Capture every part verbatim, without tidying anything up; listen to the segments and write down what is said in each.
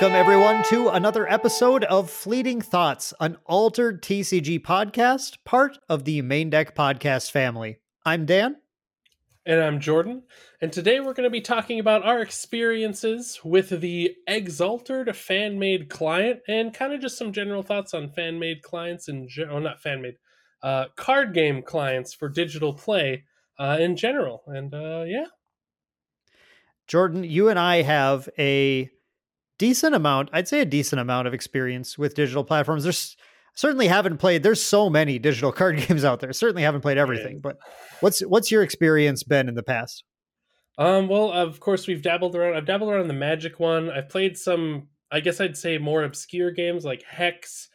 Welcome, everyone, to another episode of Fleeting Thoughts, an Altered T C G podcast, part of the Main Deck podcast family. I'm Dan. And I'm Jordan. And today we're going to be talking about our experiences with the ExAltered fan-made client and kind of just some general thoughts on fan-made clients and, ge- well, not fan-made, uh, card game clients for digital play uh, in general. And uh, yeah. Jordan, you and I have a decent amount, I'd say a decent amount of experience with digital platforms. There's certainly haven't played, there's so many digital card games out there. Certainly haven't played everything, but what's what's your experience been in the past? Um, well, of course, we've dabbled around. I've dabbled around the Magic one. I've played some, I guess I'd say more obscure games like Hex,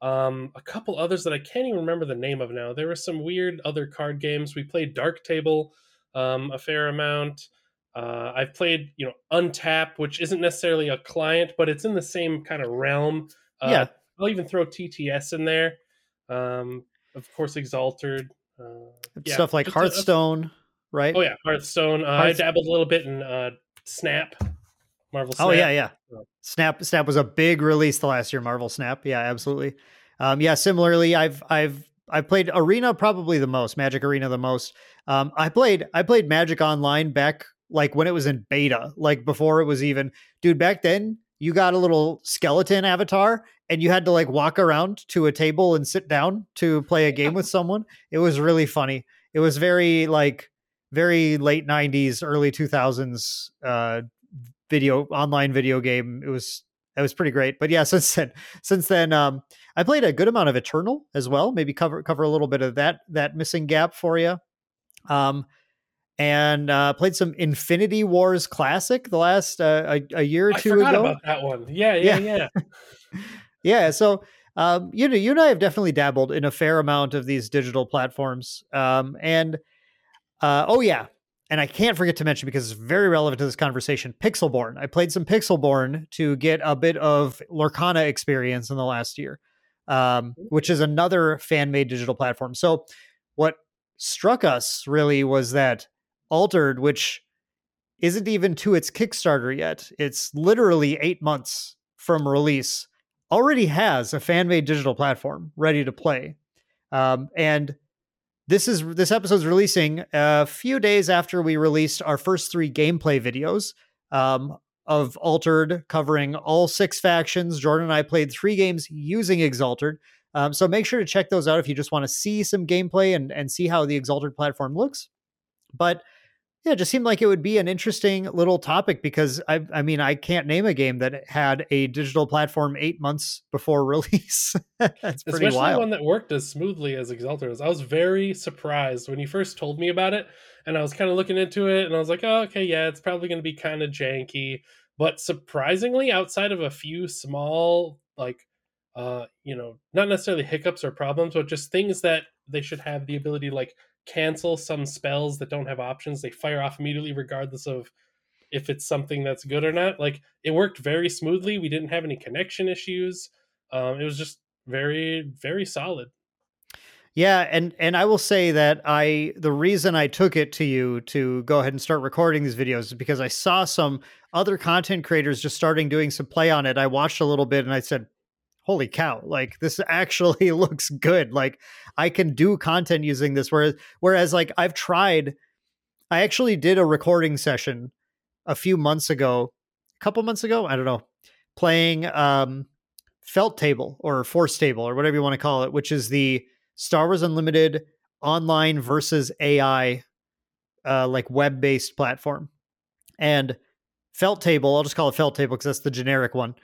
um, a couple others that I can't even remember the name of now. There were some weird other card games. We played Dark Table um, a fair amount. Uh, I've played, you know, Untap, which isn't necessarily a client, but it's in the same kind of realm. Uh, yeah. I'll even throw T T S in there. Um, of course, ExAltered. Uh, yeah. Stuff like Hearthstone, right? Oh, yeah, Hearthstone. Uh, Hearth- I dabbled a little bit in uh, Snap, Marvel Snap. Oh, yeah, yeah. So. Snap Snap was a big release the last year, Marvel Snap. Yeah, absolutely. Um, yeah, similarly, I've I've... I've played Arena probably the most, Magic Arena the most. Um, I played I played Magic Online back like when it was in beta, like before it was even. Dude, back then you got a little skeleton avatar and you had to like walk around to a table and sit down to play a game with someone. It was really funny. It was very like very late nineties, early two thousands uh, video online video game. It was That was pretty great. But yeah, since then, since then, um, I played a good amount of Eternal as well. Maybe cover cover a little bit of that that missing gap for you. Um, and uh, played some Infinity Wars Classic the last uh, a, a year or I two forgot ago. About that one, yeah, yeah, yeah, yeah. yeah so um, you know, you and I have definitely dabbled in a fair amount of these digital platforms. Um, and uh, oh yeah. And I can't forget to mention, because it's very relevant to this conversation, Pixelborn. I played some Pixelborn to get a bit of Lorcana experience in the last year, um, which is another fan-made digital platform. So what struck us really was that Altered, which isn't even to its Kickstarter yet, it's literally eight months from release, already has a fan-made digital platform ready to play. Um, and This is this episode's releasing a few days after we released our first three gameplay videos um, of Altered, covering all six factions. Jordan and I played three games using ExAltered. Um, so make sure to check those out if you just want to see some gameplay and, and see how the ExAltered platform looks. But yeah, it just seemed like it would be an interesting little topic because I, I mean, I can't name a game that had a digital platform eight months before release. That's pretty Especially wild. One that worked as smoothly as ExAltered was. I was very surprised when you first told me about it, and I was kind of looking into it, and I was like, oh, okay, yeah, it's probably going to be kind of janky. But surprisingly, outside of a few small, like, uh, you know, not necessarily hiccups or problems, but just things that they should have the ability to, like, cancel some spells that don't have options, they fire off immediately regardless of if it's something that's good or not. Like, it worked very smoothly. We didn't have any connection issues. Um it was just very, very solid. Yeah, and and I will say that I the reason I took it to you to go ahead and start recording these videos is because I saw some other content creators just starting doing some play on it. I watched a little bit and I said, holy cow, like, this actually looks good. Like, I can do content using this. Whereas, whereas like I've tried, I actually did a recording session a few months ago, a couple months ago, I don't know, playing um, Felttable or Forcetable or whatever you want to call it, which is the Star Wars Unlimited online versus A I, uh, like web-based platform. And Felttable, I'll just call it Felttable because that's the generic one.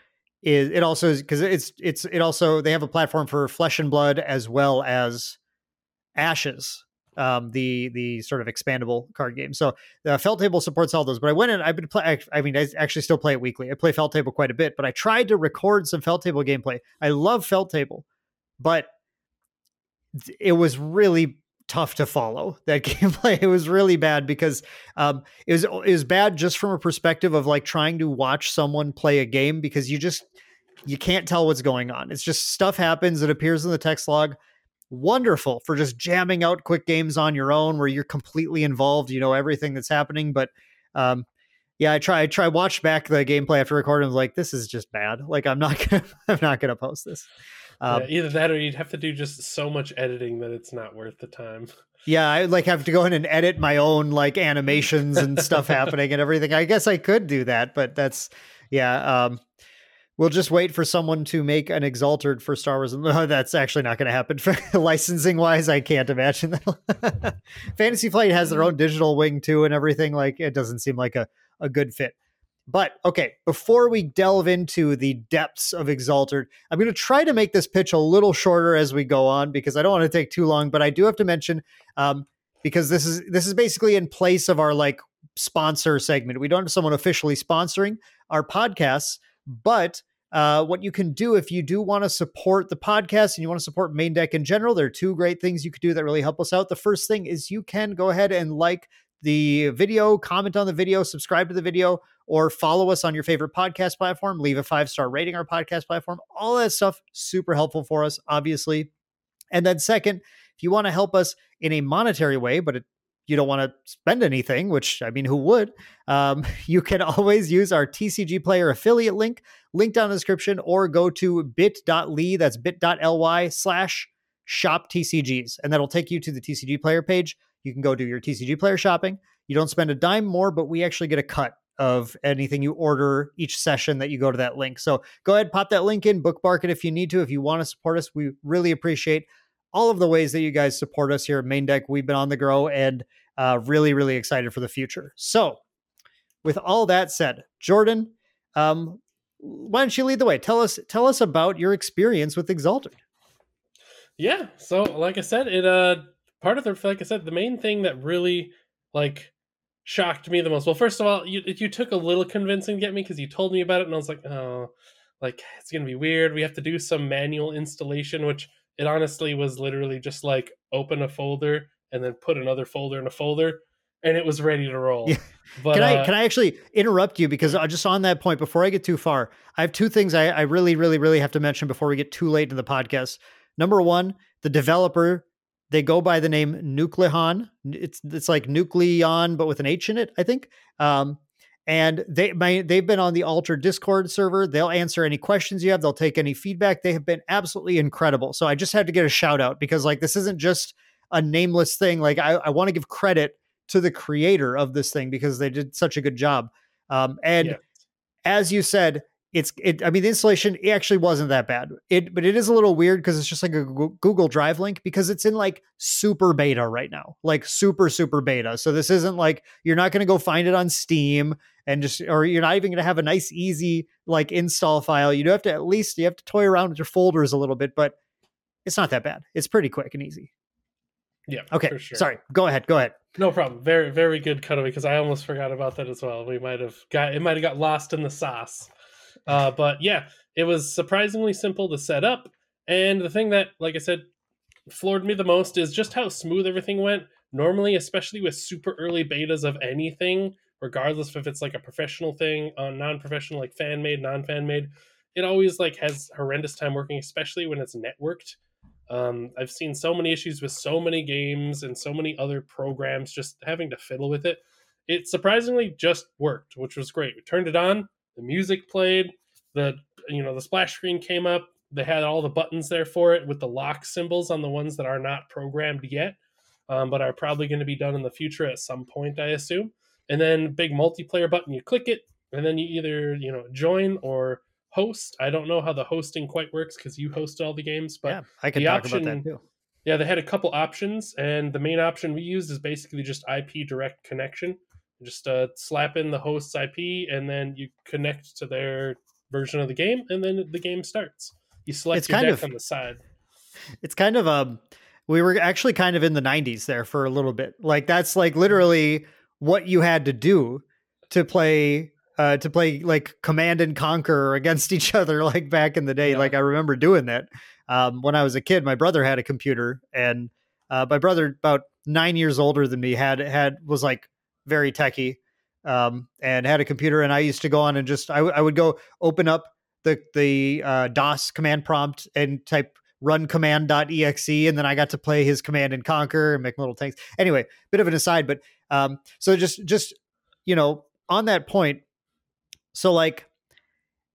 Is it also is because it's it's it also they have a platform for Flesh and Blood as well as Ashes, um, the the sort of expandable card game. So the uh, Felttable supports all those. But I went in. I've been play. I mean, I actually still play it weekly. I play Felttable quite a bit. But I tried to record some Felttable gameplay. I love Felttable, but it was really tough to follow that gameplay. It was really bad because um, it was it was bad just from a perspective of like trying to watch someone play a game, because you just you can't tell what's going on. It's just stuff happens. It appears in the text log. Wonderful for just jamming out quick games on your own where you're completely involved. You know everything that's happening, but um, yeah, I try, I try, watched back the gameplay after recording. I was like, this is just bad. Like, I'm not gonna, I'm not gonna post this. Um, yeah, either that or you'd have to do just so much editing that it's not worth the time. Yeah, I like have to go in and edit my own like animations and stuff happening and everything. I guess I could do that, but that's yeah. Um, we'll just wait for someone to make an ExAltered for Star Wars. No, that's actually not going to happen. Licensing wise, I can't imagine that. Fantasy Flight has their own digital wing too and everything. Like, it doesn't seem like a, a good fit. But okay, before we delve into the depths of ExAltered, I'm going to try to make this pitch a little shorter as we go on because I don't want to take too long. But I do have to mention, um, because this is this is basically in place of our like sponsor segment. We don't have someone officially sponsoring our podcasts, but uh, what you can do if you do want to support the podcast and you want to support Main Deck in general, there are two great things you could do that really help us out. The first thing is you can go ahead and like the video, comment on the video, subscribe to the video, or follow us on your favorite podcast platform, leave a five-star rating on our podcast platform, all that stuff, super helpful for us, obviously. And then second, if you want to help us in a monetary way, but it, you don't want to spend anything, which, I mean, who would? Um, you can always use our T C G Player affiliate link, link down in the description, or go to bit dot l y, that's bit.ly slash shop TCGs, and that'll take you to the T C G Player page. You can go do your T C G Player shopping. You don't spend a dime more, but we actually get a cut of anything you order each session that you go to that link. So go ahead, pop that link in, bookmark it if you need to. If you want to support us, we really appreciate all of the ways that you guys support us here at Main Deck. We've been on the grow and uh, really, really excited for the future. So with all that said, Jordan, um, why don't you lead the way? Tell us, tell us about your experience with ExAltered. Yeah. So like I said, it, uh, part of the, like I said, the main thing that really like shocked me the most. Well, first of all, you you took a little convincing to get me because you told me about it and I was like, oh, like it's going to be weird. We have to do some manual installation, which it honestly was literally just like open a folder and then put another folder in a folder and it was ready to roll. Yeah. But, can I, uh, can I actually interrupt you? Because just on that point, before I get too far, I have two things I, I really, really, really have to mention before we get too late into the podcast. Number one, the developer, they go by the name Nucleon. It's it's like Nucleon, but with an H in it, I think. Um, and they my, they've been on the Altered Discord server. They'll answer any questions you have. They'll take any feedback. They have been absolutely incredible. So I just had to get a shout out because like this isn't just a nameless thing. Like I, I want to give credit to the creator of this thing because they did such a good job. Um, and yeah. as you said, It's it. I mean, the installation it actually wasn't that bad. It, but it is a little weird because it's just like a Google Drive link because it's in like super beta right now, like super super beta. So this isn't like you're not going to go find it on Steam and just, or you're not even going to have a nice easy like install file. You do have to at least you have to toy around with your folders a little bit, but it's not that bad. It's pretty quick and easy. Yeah. Okay. For sure. Sorry. Go ahead. Go ahead. No problem. Very very good cutaway because I almost forgot about that as well. We might have got it might have got lost in the sauce. Uh, but yeah, it was surprisingly simple to set up. And the thing that, like I said, floored me the most is just how smooth everything went. Normally, especially with super early betas of anything, regardless if it's like a professional thing, uh, non-professional, like fan-made, non-fan-made, it always like has horrendous time working, especially when it's networked. Um, I've seen so many issues with so many games and so many other programs just having to fiddle with it. It surprisingly just worked, which was great. We turned it on. The music played, the you know the splash screen came up. They had all the buttons there for it with the lock symbols on the ones that are not programmed yet, um, but are probably going to be done in the future at some point, I assume. And then big multiplayer button, you click it, and then you either you know join or host. I don't know how the hosting quite works because you hosted all the games, but yeah, I can talk option, about that too. Yeah, they had a couple options, and the main option we used is basically just I P direct connection. Just uh, slap in the host's I P, and then you connect to their version of the game, and then the game starts. You select it's your kind deck of, on the side. It's kind of um, we were actually kind of in the nineties there for a little bit. Like that's like literally what you had to do to play uh, to play like Command and Conquer against each other. Like back in the day, yeah. Like I remember doing that um, when I was a kid. My brother had a computer, and uh, my brother, about nine years older than me, had had was like. very techie, um, and had a computer. And I used to go on and just, I, w- I would go open up the, the, uh, DOS command prompt and type run command dot e x e. And then I got to play his Command and Conquer and make little tanks. Anyway, bit of an aside, but, um, so just, just, you know, on that point, so like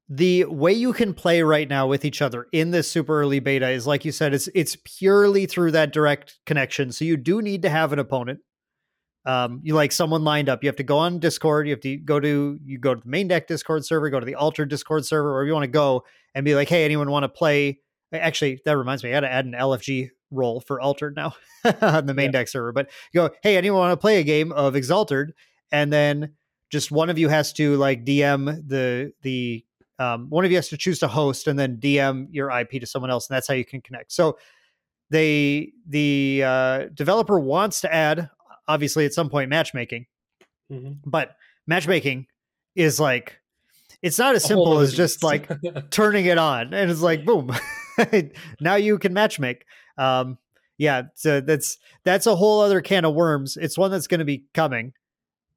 the way you can play right now with each other in this super early beta is, like you said, it's it's purely through that direct connection. So you do need to have an opponent. Um, you like someone lined up. You have to go on Discord. You have to go to you go to the Main Deck Discord server, go to the Altered Discord server, wherever you want to go, and be like, hey, anyone want to play? Actually, that reminds me, I got to add an L F G role for Altered now on the Main yeah. Deck server. But you go, hey, anyone want to play a game of ExAltered? And then just one of you has to like D M the the um, one of you has to choose to host and then D M your I P to someone else, and that's how you can connect. So they the uh, developer wants to add, obviously, at some point, matchmaking, mm-hmm. but matchmaking is like, it's not as simple as just like turning it on and it's like, boom, now you can matchmake. Um, yeah, so that's, that's a whole other can of worms. It's one that's going to be coming,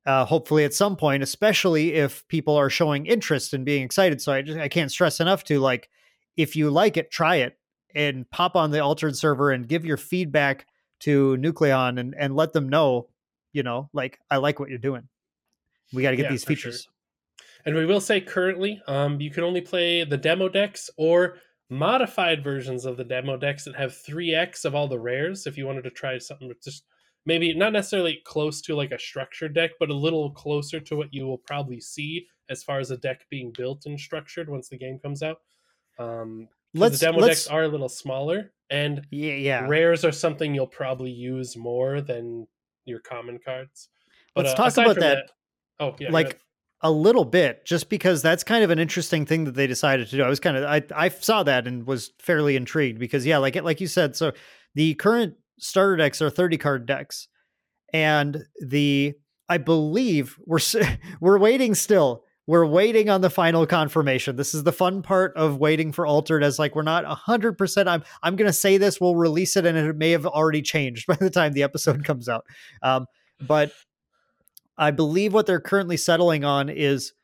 uh, hopefully at some point, especially if people are showing interest and being excited. So I just, I can't stress enough to like, if you like it, try it and pop on the Altered server and give your feedback to Nucleon and, and let them know, you know, like, I like what you're doing. We got to get yeah, these features. Sure. And we will say currently, um, you can only play the demo decks or modified versions of the demo decks that have three X of all the rares. If you wanted to try something with just maybe not necessarily close to like a structured deck, but a little closer to what you will probably see as far as a deck being built and structured once the game comes out. Um, let's, the demo let's... decks are a little smaller. And yeah, yeah, rares are something you'll probably use more than your common cards. But, Let's uh, talk about that, that oh, yeah, like a little bit, just because that's kind of an interesting thing that they decided to do. I was kind of, I, I saw that and was fairly intrigued because, yeah, like, like you said, so the current starter decks are thirty card decks. And the, I believe we're, we're waiting still. We're waiting on the final confirmation. This is the fun part of waiting for Altered, as like, we're not a hundred percent. I'm, I'm going to say this, we'll release it. And it may have already changed by the time the episode comes out. Um, but I believe what they're currently settling on is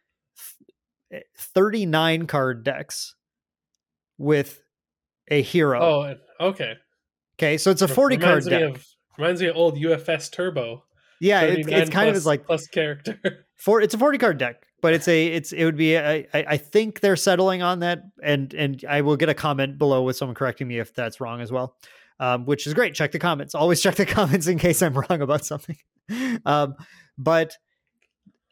th- thirty-nine card decks with a hero. Oh, okay. Okay. So it's a forty card deck. Of, reminds me of old U F S Turbo. Yeah. It, it's kind plus, of is like plus character for, it's a forty card deck. But it's a it's it would be a, I I think they're settling on that, and and I will get a comment below with someone correcting me if that's wrong as well, um, which is great. Check the comments. Always check the comments in case I'm wrong about something. Um, but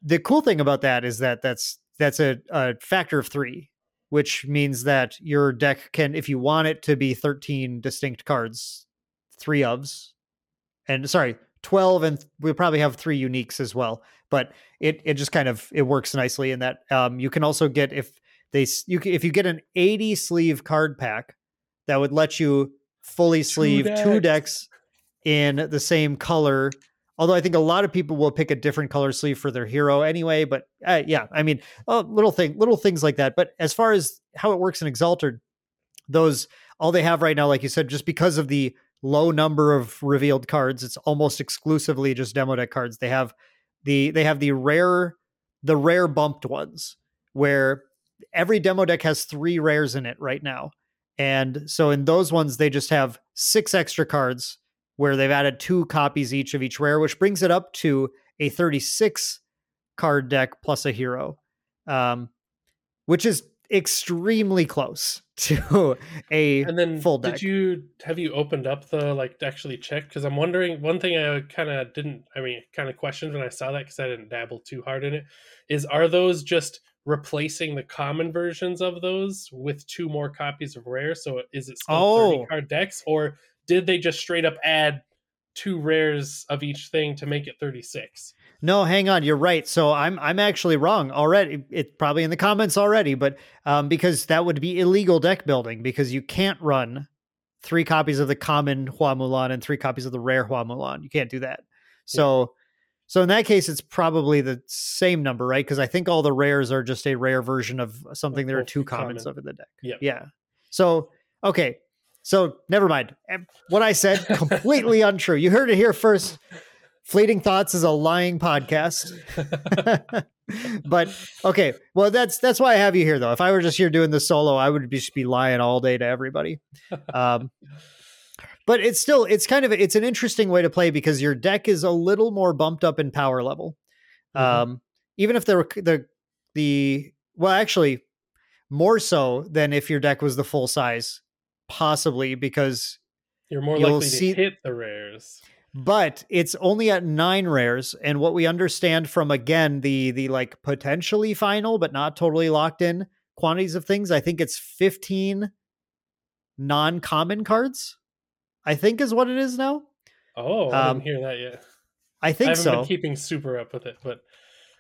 the cool thing about that is that that's that's a, a factor of three, which means that your deck can, if you want it to be thirteen distinct cards, three ofs, and sorry. twelve, and we'll probably have three uniques as well, but it, it just kind of, it works nicely in that, um, you can also get, if they, you if you get an eighty sleeve card pack, that would let you fully sleeve two decks, two decks in the same color. Although I think a lot of people will pick a different color sleeve for their hero anyway, but uh, yeah, I mean, oh, little thing, little things like that. But as far as how it works in ExAltered, those, all they have right now, like you said, just because of the low number of revealed cards, it's almost exclusively just demo deck cards. They have the they have the rare the rare bumped ones, where every demo deck has three rares in it right now. And so in those ones, they just have six extra cards where they've added two copies each of each rare, which brings it up to a thirty-six card deck plus a hero, um, which is extremely close to a and then full deck. Did you have you opened up the like to actually check? Because I'm wondering, one thing I kind of didn't, I mean, kind of questioned when I saw that because I didn't dabble too hard in it. Is are those just replacing the common versions of those with two more copies of rare? So is it still oh. thirty card decks, or did they just straight up add two rares of each thing to make it thirty-six? No, hang on. You're right. So I'm I'm actually wrong already. It's probably in the comments already, but um, because that would be illegal deck building, because you can't run three copies of the common Hua Mulan and three copies of the rare Hua Mulan. You can't do that. So, yeah. so in that case, it's probably the same number, right? Because I think all the rares are just a rare version of something. There are two commons common. of in the deck. Yep. Yeah. So, okay. So never mind. What I said, completely untrue. You heard it here first. Fleeting Thoughts is a lying podcast. But okay, well, that's that's why I have you here, though. If I were just here doing this solo, I would just be lying all day to everybody. Um, but it's still, it's kind of, it's an interesting way to play because your deck is a little more bumped up in power level. Um, mm-hmm. even if the the the well, actually, more so than if your deck was the full size, possibly, because you're more likely see, to hit the rares. But it's only at nine rares, and what we understand from again the the like potentially final but not totally locked in quantities of things, I think it's fifteen non-common cards, I think is what it is now. Oh, I um, didn't hear that yet. I think I haven't so. Been keeping super up with it, but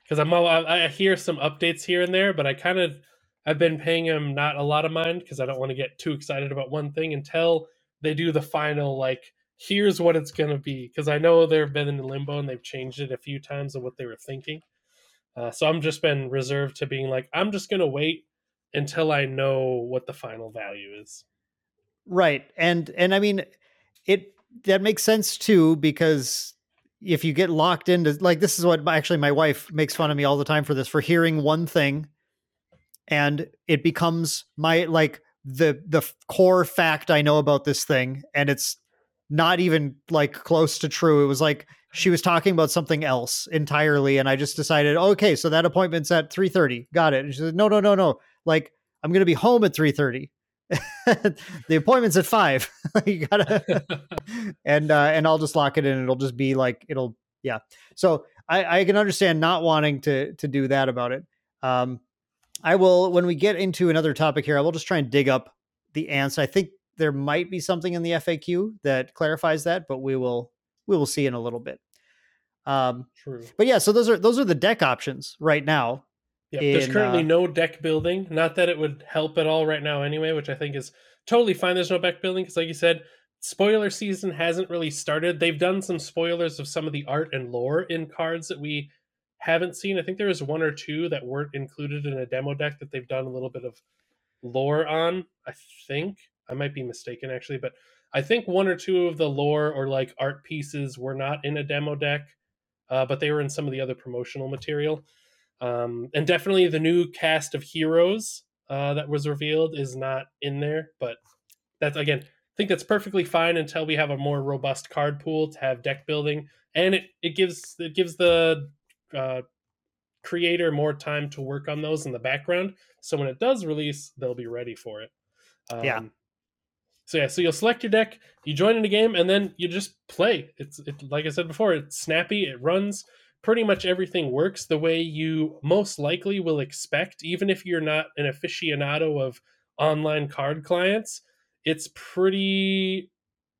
because I'm all, I, I hear some updates here and there, but I kind of I've been paying them not a lot of mind because I don't want to get too excited about one thing until they do the final like. Here's what it's going to be, because I know they've been in limbo and they've changed it a few times of what they were thinking. Uh, so I'm just been reserved to being like, I'm just going to wait until I know what the final value is. Right. And, and I mean, it, that makes sense too, because if you get locked into like, this is what actually my wife makes fun of me all the time for this, for hearing one thing and it becomes my, like the, the core fact I know about this thing. And it's, not even like close to true. It was like she was talking about something else entirely. And I just decided, okay, so that appointment's at three thirty. Got it. And she said, no, no, no, no. Like, I'm going to be home at three thirty. The appointment's at five. You gotta, and, uh, and I'll just lock it in. It'll just be like, it'll, yeah. So I, I can understand not wanting to, to do that about it. Um, I will, when we get into another topic here, I will just try and dig up the answer. I think there might be something in the F A Q that clarifies that, but we will we will see in a little bit. Um, True. But yeah, so those are those are the deck options right now. Yeah, in, there's currently uh, no deck building. Not that it would help at all right now anyway, which I think is totally fine. There's no deck building because, like you said, spoiler season hasn't really started. They've done some spoilers of some of the art and lore in cards that we haven't seen. I think there was one or two that weren't included in a demo deck that they've done a little bit of lore on, I think. I might be mistaken, actually, but I think one or two of the lore or like art pieces were not in a demo deck, uh, but they were in some of the other promotional material. Um, and definitely the new cast of heroes uh, that was revealed is not in there. But that's, again, I think that's perfectly fine until we have a more robust card pool to have deck building. And it, it gives it gives the uh, creator more time to work on those in the background. So when it does release, they'll be ready for it. Um, yeah. So yeah, so you'll select your deck, you join in a game, and then you just play. It's it, like I said before, it's snappy, it runs, pretty much everything works the way you most likely will expect, even if you're not an aficionado of online card clients. It's pretty,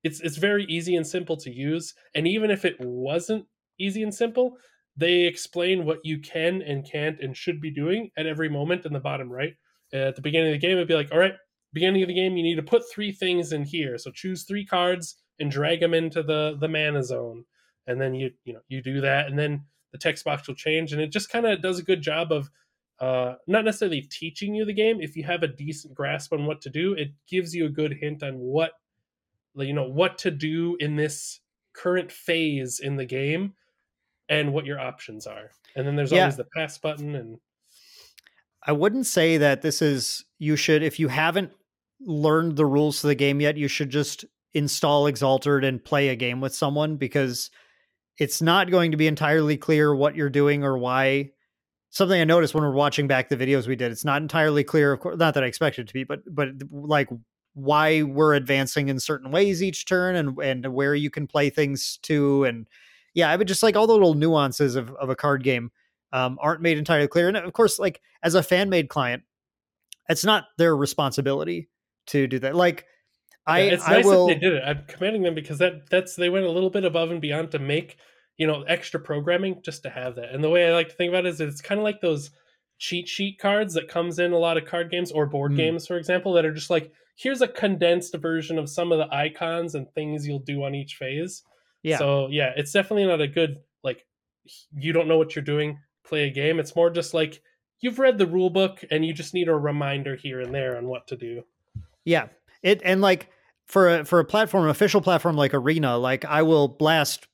it's it's very easy and simple to use. And even if it wasn't easy and simple, they explain what you can and can't and should be doing at every moment in the bottom right. At the beginning of the game, it'd be like, all right, beginning of the game, you need to put three things in here. So choose three cards and drag them into the, the mana zone. And then you you know you do that, and then the text box will change. And it just kind of does a good job of uh, not necessarily teaching you the game. If you have a decent grasp on what to do, it gives you a good hint on what you know what to do in this current phase in the game and what your options are. And then there's yeah. always the pass button. And I wouldn't say that this is, you should, if you haven't learned the rules to the game yet, you should just install ExAltered and play a game with someone, because it's not going to be entirely clear what you're doing or why. Something I noticed when we're watching back the videos we did, it's not entirely clear, of course, not that I expected it to be, but but like why we're advancing in certain ways each turn and and where you can play things to. And yeah, I would just like all the little nuances of, of a card game um, aren't made entirely clear. And of course, like as a fan-made client, it's not their responsibility to do that. Like I, yeah, it's I nice will, that they did it. I'm commending them because that that's, they went a little bit above and beyond to make, you know, extra programming just to have that. And the way I like to think about it is it's kind of like those cheat sheet cards that comes in a lot of card games or board mm. games, for example, that are just like, here's a condensed version of some of the icons and things you'll do on each phase. Yeah. So yeah, it's definitely not a good, like, you don't know what you're doing, play a game. It's more just like, you've read the rule book and you just need a reminder here and there on what to do. Yeah. It, and like for a, for a platform, official platform, like Arena, like I will blast,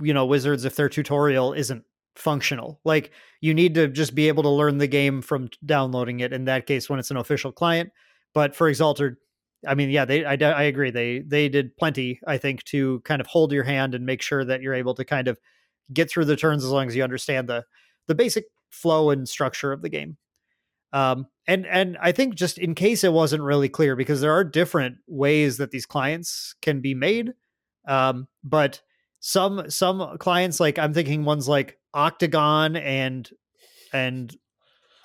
you know, Wizards if their tutorial isn't functional. Like you need to just be able to learn the game from downloading it in that case, when it's an official client. But for ExAltered, I mean, yeah, they, I, I agree. They, they did plenty, I think, to kind of hold your hand and make sure that you're able to kind of get through the turns as long as you understand the, the basic flow and structure of the game. Um, and and I think, just in case it wasn't really clear, because there are different ways that these clients can be made, um, but some some clients, like I'm thinking ones like Octagon and and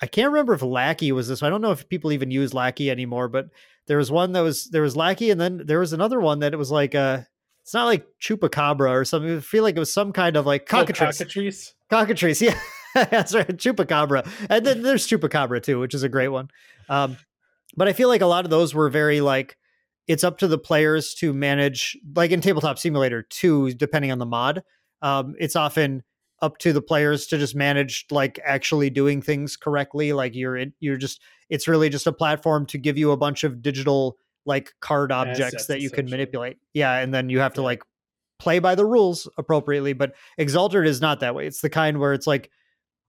I can't remember if Lackey was this. I don't know if people even use Lackey anymore, but there was one that was there was Lackey, and then there was another one that it was like a. It's not like Chupacabra or something. I feel like it was some kind of like cockatrice. Oh, cockatrice. Cockatrice, yeah. That's right. Chupacabra. And then there's Chupacabra too, which is a great one. Um, but I feel like a lot of those were very like, it's up to the players to manage, like in Tabletop Simulator two, depending on the mod. Um, it's often up to the players to just manage like actually doing things correctly. Like you're, in, you're just, it's really just a platform to give you a bunch of digital like card objects that you can manipulate. Yeah. And then you have to like play by the rules appropriately, but ExAltered is not that way. It's the kind where it's like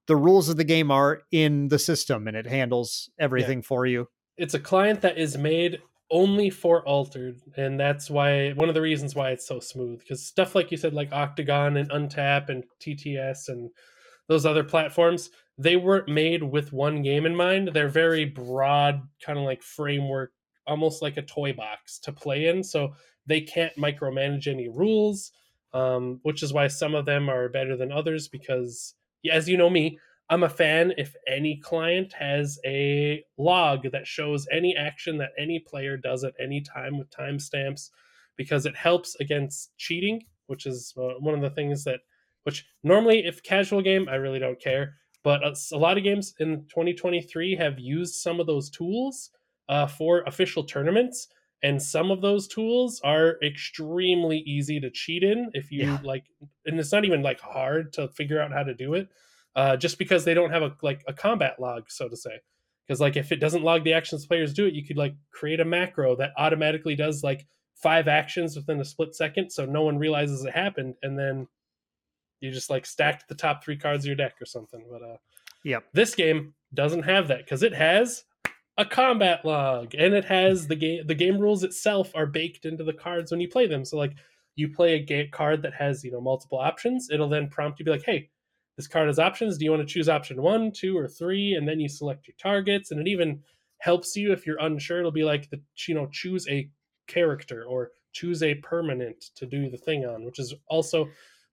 the rules of the game are in the system and it handles everything yeah. for you. It's a client that is made only for Altered. And that's why, one of the reasons why it's so smooth, because stuff like you said, like Octagon and Untap and T T S and those other platforms, they weren't made with one game in mind. They're very broad, kind of like framework, almost like a toy box to play in, so they can't micromanage any rules, um, which is why some of them are better than others, because, as you know me, I'm a fan. If any client has a log that shows any action that any player does at any time with timestamps, because it helps against cheating, which is uh, one of the things that, which normally if casual game, I really don't care, but a, a lot of games in twenty twenty-three have used some of those tools Uh, for official tournaments, and some of those tools are extremely easy to cheat in if you yeah. like, and it's not even like hard to figure out how to do it, uh, just because they don't have a like a combat log, so to say, because like if it doesn't log the actions players do, it you could like create a macro that automatically does like five actions within a split second, so no one realizes it happened, and then you just like stacked the top three cards of your deck or something. But uh, yeah, this game doesn't have that, because it has a combat log, and it has the game the game rules itself are baked into the cards when you play them. So like you play a game card that has, you know, multiple options, it'll then prompt you, be like, hey, this card has options, do you want to choose option one, two, or three? And then you select your targets, and it even helps you if you're unsure. It'll be like, the, you know, choose a character or choose a permanent to do the thing on, which is also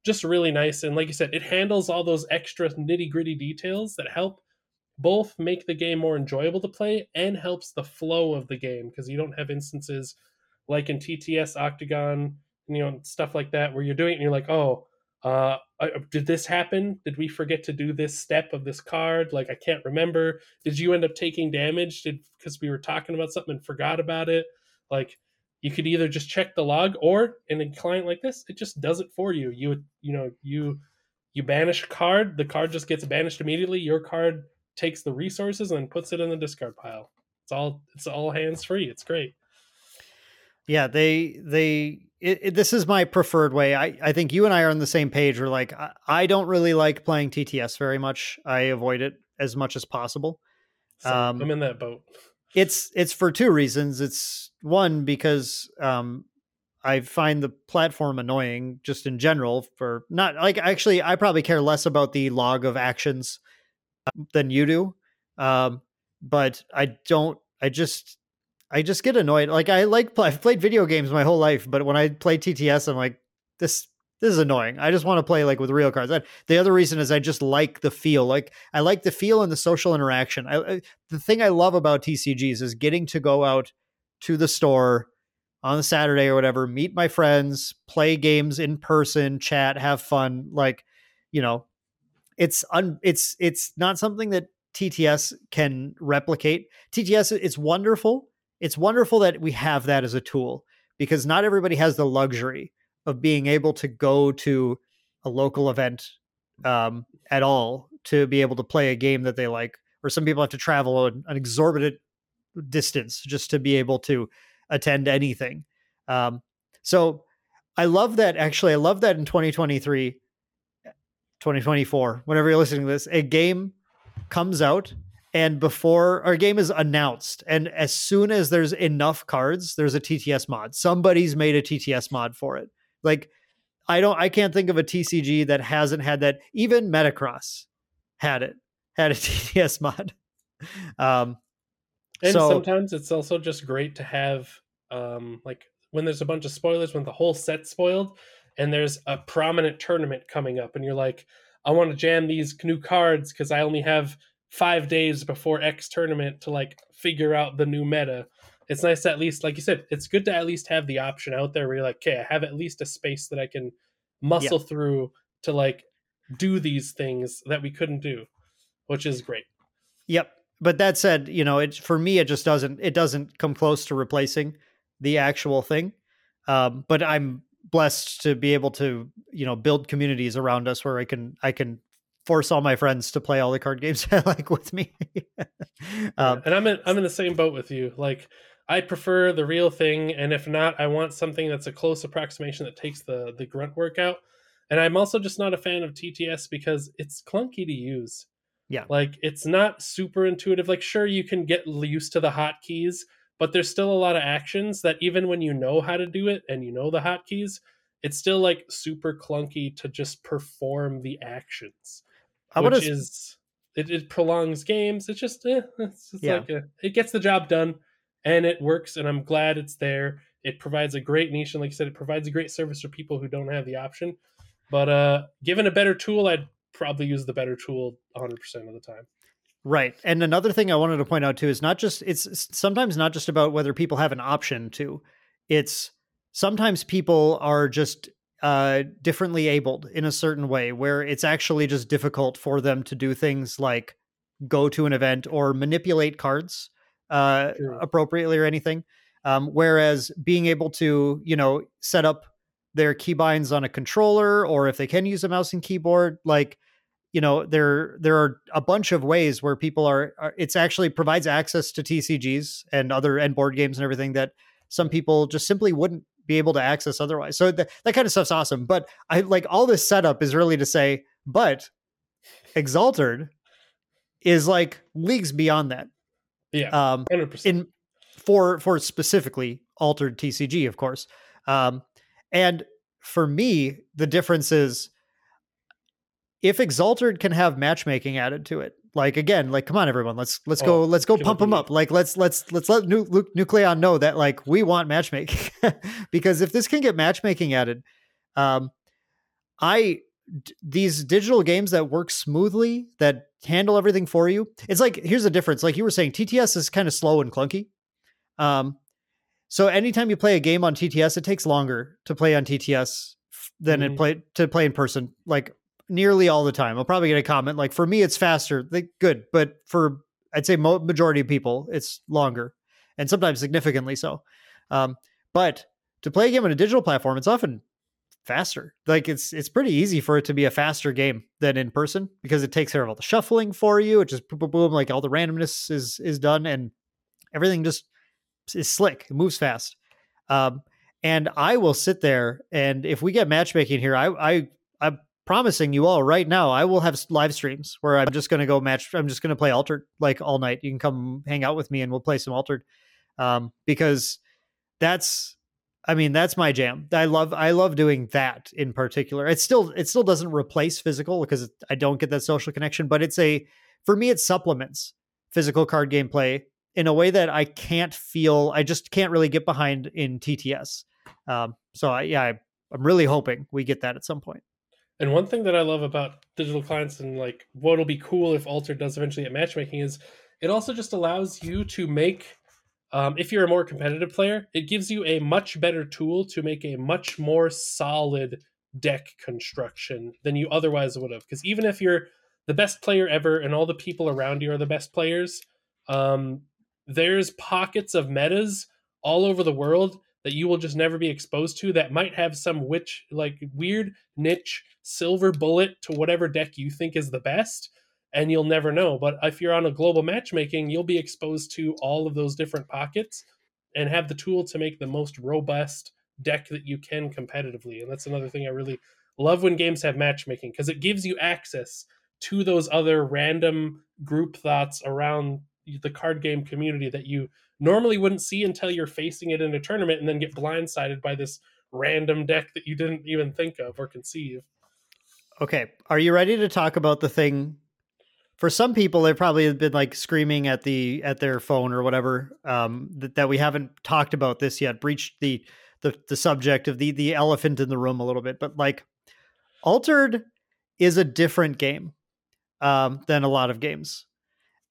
just really nice. And like you said, it handles all those extra nitty-gritty details that help both make the game more enjoyable to play and helps the flow of the game, because you don't have instances like in T T S, Octagon, you know, stuff like that, where you're doing it and you're like, oh, uh, did this happen? Did we forget to do this step of this card? Like, I can't remember. Did you end up taking damage? Did because we were talking about something and forgot about it? Like, you could either just check the log, or in a client like this, it just does it for you. You, you know, you, you banish a card, the card just gets banished immediately. Your card takes the resources and puts it in the discard pile. It's all it's all hands free. It's great. Yeah, they they it, it, this is my preferred way. I, I think you and I are on the same page. We're like, I, I don't really like playing T T S very much. I avoid it as much as possible. So um, I'm in that boat. It's it's for two reasons. It's one, because um, I find the platform annoying just in general. For not like actually, I probably care less about the log of actions than you do, um but I don't I just I just get annoyed. Like I like play, I've played video games my whole life, but when I play T T S, I'm like, this this is annoying. I just want to play like with real cards. I, the other reason is I just like the feel. Like I like the feel and the social interaction. I, I the thing I love about T C Gs is getting to go out to the store on a Saturday or whatever, meet my friends, play games in person, chat, have fun. Like, you know, It's un, it's it's not something that T T S can replicate. T T S, it's wonderful. It's wonderful that we have that as a tool, because not everybody has the luxury of being able to go to a local event um, at all to be able to play a game that they like. Or some people have to travel an, an exorbitant distance just to be able to attend anything. Um, so I love that. Actually, I love that in twenty twenty-three. twenty twenty-four, whenever you're listening to this, a game comes out, and before our game is announced, and as soon as there's enough cards, there's a T T S mod. Somebody's made a T T S mod for it. Like, I don't, I can't think of a T C G that hasn't had that. Even Metacross had it, had a T T S mod. Um, and so, sometimes it's also just great to have, um, like when there's a bunch of spoilers, when the whole set's spoiled and there's a prominent tournament coming up and you're like, I want to jam these new cards because I only have five days before X tournament to like figure out the new meta. It's nice to at least, like you said, it's good to at least have the option out there where you're like, okay, I have at least a space that I can muscle yeah. through to like do these things that we couldn't do, which is great. Yep. But that said, you know, it, for me, it just doesn't, it doesn't come close to replacing the actual thing. Um, but I'm blessed to be able to, you know, build communities around us where I can, I can force all my friends to play all the card games I like with me. um, and I'm in, I'm in the same boat with you. Like, I prefer the real thing. And if not, I want something that's a close approximation that takes the, the grunt work out. And I'm also just not a fan of T T S because it's clunky to use. Yeah. Like, it's not super intuitive. Like, sure, you can get used to the hotkeys, but there's still a lot of actions that even when you know how to do it and you know the hotkeys, it's still like super clunky to just perform the actions. I which is it, it prolongs games. It's just, eh, it's just yeah. like a, it gets the job done and it works, and I'm glad it's there. It provides a great niche, and like you said, it provides a great service for people who don't have the option. But uh, given a better tool, I'd probably use the better tool one hundred percent of the time. Right. And another thing I wanted to point out too is not just, it's sometimes not just about whether people have an option to, it's sometimes people are just uh, differently abled in a certain way where it's actually just difficult for them to do things like go to an event or manipulate cards uh, sure. appropriately or anything. Um, whereas being able to, you know, set up their keybinds on a controller, or if they can use a mouse and keyboard, like, you know, there, there are a bunch of ways where people are, are, it's actually provides access to T C Gs and other and board games and everything that some people just simply wouldn't be able to access otherwise. So th- that kind of stuff's awesome. But I like all this setup is really to say, but ExAltered is like leagues beyond that. Yeah. Um, one hundred percent. In for, for specifically Altered T C G, of course. Um, And for me, the difference is if ExAltered can have matchmaking added to it, like, again, like, come on, everyone, let's, let's oh, go, let's go pump them up. Like, let's, let's, let's let Nu- Lu- Nucleon know that like we want matchmaking because if this can get matchmaking added, um, I, d- these digital games that work smoothly, that handle everything for you. It's like, here's the difference. Like you were saying, T T S is kind of slow and clunky. Um, So anytime you play a game on T T S, it takes longer to play on T T S than mm-hmm. it play to play in person, like nearly all the time. I'll probably get a comment like, for me, it's faster. Like, good. But for, I'd say mo- majority of people, it's longer and sometimes significantly so. Um, but to play a game on a digital platform, it's often faster. Like it's, it's pretty easy for it to be a faster game than in person because it takes care of all the shuffling for you. It just boom, boom, boom, like all the randomness is, is done and everything just is slick. It moves fast. Um, and I will sit there, and if we get matchmaking here, I, I, I'm promising you all right now, I will have live streams where I'm just going to go match. I'm just going to play Altered like all night. You can come hang out with me and we'll play some Altered. Um, because that's, I mean, that's my jam. I love, I love doing that in particular. It still, it still doesn't replace physical because I don't get that social connection, but it's a, for me, it supplements physical card game play in a way that I can't feel, I just can't really get behind in T T S. Um, so I, yeah, I, I'm really hoping we get that at some point. And one thing that I love about digital clients and like what'll be cool if Altered does eventually get matchmaking is it also just allows you to make, um, if you're a more competitive player, it gives you a much better tool to make a much more solid deck construction than you otherwise would have. Because even if you're the best player ever and all the people around you are the best players, um, there's pockets of metas all over the world that you will just never be exposed to that might have some witch, like weird niche silver bullet to whatever deck you think is the best, and you'll never know. But if you're on a global matchmaking, you'll be exposed to all of those different pockets and have the tool to make the most robust deck that you can competitively. And that's another thing I really love when games have matchmaking, because it gives you access to those other random group thoughts around the card game community that you normally wouldn't see until you're facing it in a tournament and then get blindsided by this random deck that you didn't even think of or conceive. Okay. Are you ready to talk about the thing for some people, they've probably been like screaming at the at their phone or whatever, um, that, that we haven't talked about this yet, breached the the the subject of the the elephant in the room a little bit. But like, Altered is a different game um, than a lot of games.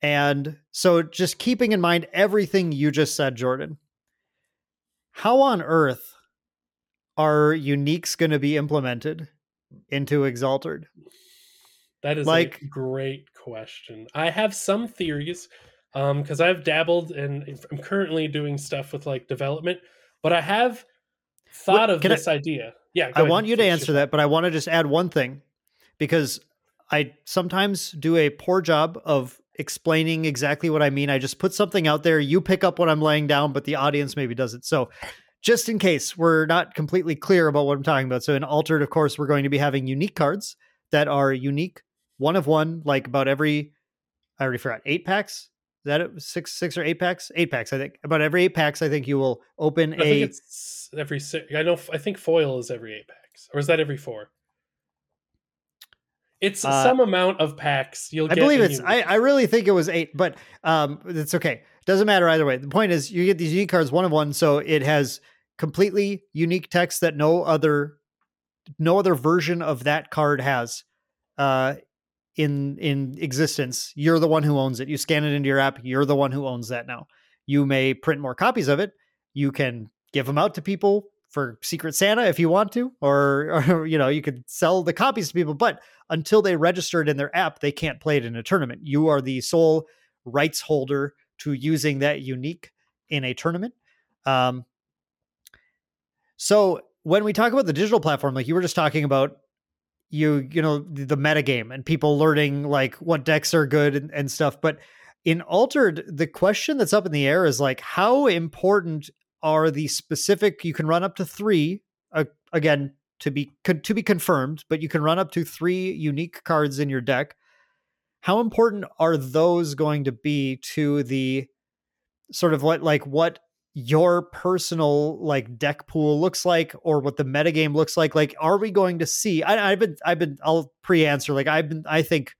And so just keeping in mind everything you just said, Jordan, how on earth are uniques going to be implemented into ExAltered? That is like, a great question. I have some theories um, because I've dabbled and I'm currently doing stuff with like development, but I have thought what, of this I, idea. Yeah, I want you to answer sure. that, but I want to just add one thing, because I sometimes do a poor job of explaining exactly what I mean. I just put something out there. You pick up what I'm laying down, but the audience maybe doesn't. So just in case we're not completely clear about what I'm talking about. So in Altered, of course, we're going to be having unique cards that are unique, one of one, like about every, I already forgot, eight packs. Is that it? Six, six or eight packs? Eight packs, I think. About every eight packs, I think you will open I a... think it's every six. I know. I think foil is every eight packs. Or is that every four? It's uh, some amount of packs you'll I get. I believe it's, I, I really think it was eight, but um, it's okay. Doesn't matter either way. The point is you get these unique cards, one of one. So it has completely unique text that no other, no other version of that card has uh, in, in existence. You're the one who owns it. You scan it into your app. You're the one who owns that now. You may print more copies of it. You can give them out to people for Secret Santa if you want to, or, or, you know, you could sell the copies to people, but until they register it in their app, they can't play it in a tournament. You are the sole rights holder to using that unique in a tournament. Um, so when we talk about the digital platform, like you were just talking about, you, you know, the, the metagame and people learning like what decks are good and, and stuff. But in Altered, the question that's up in the air is like, how important are the specific, you can run up to three, uh, again, to be con- to be confirmed, but you can run up to three unique cards in your deck. How important are those going to be to the sort of what, like what your personal like deck pool looks like, or what the metagame looks like? Like, are we going to see, I, I've been, I've been, I'll pre-answer. Like I've been, I think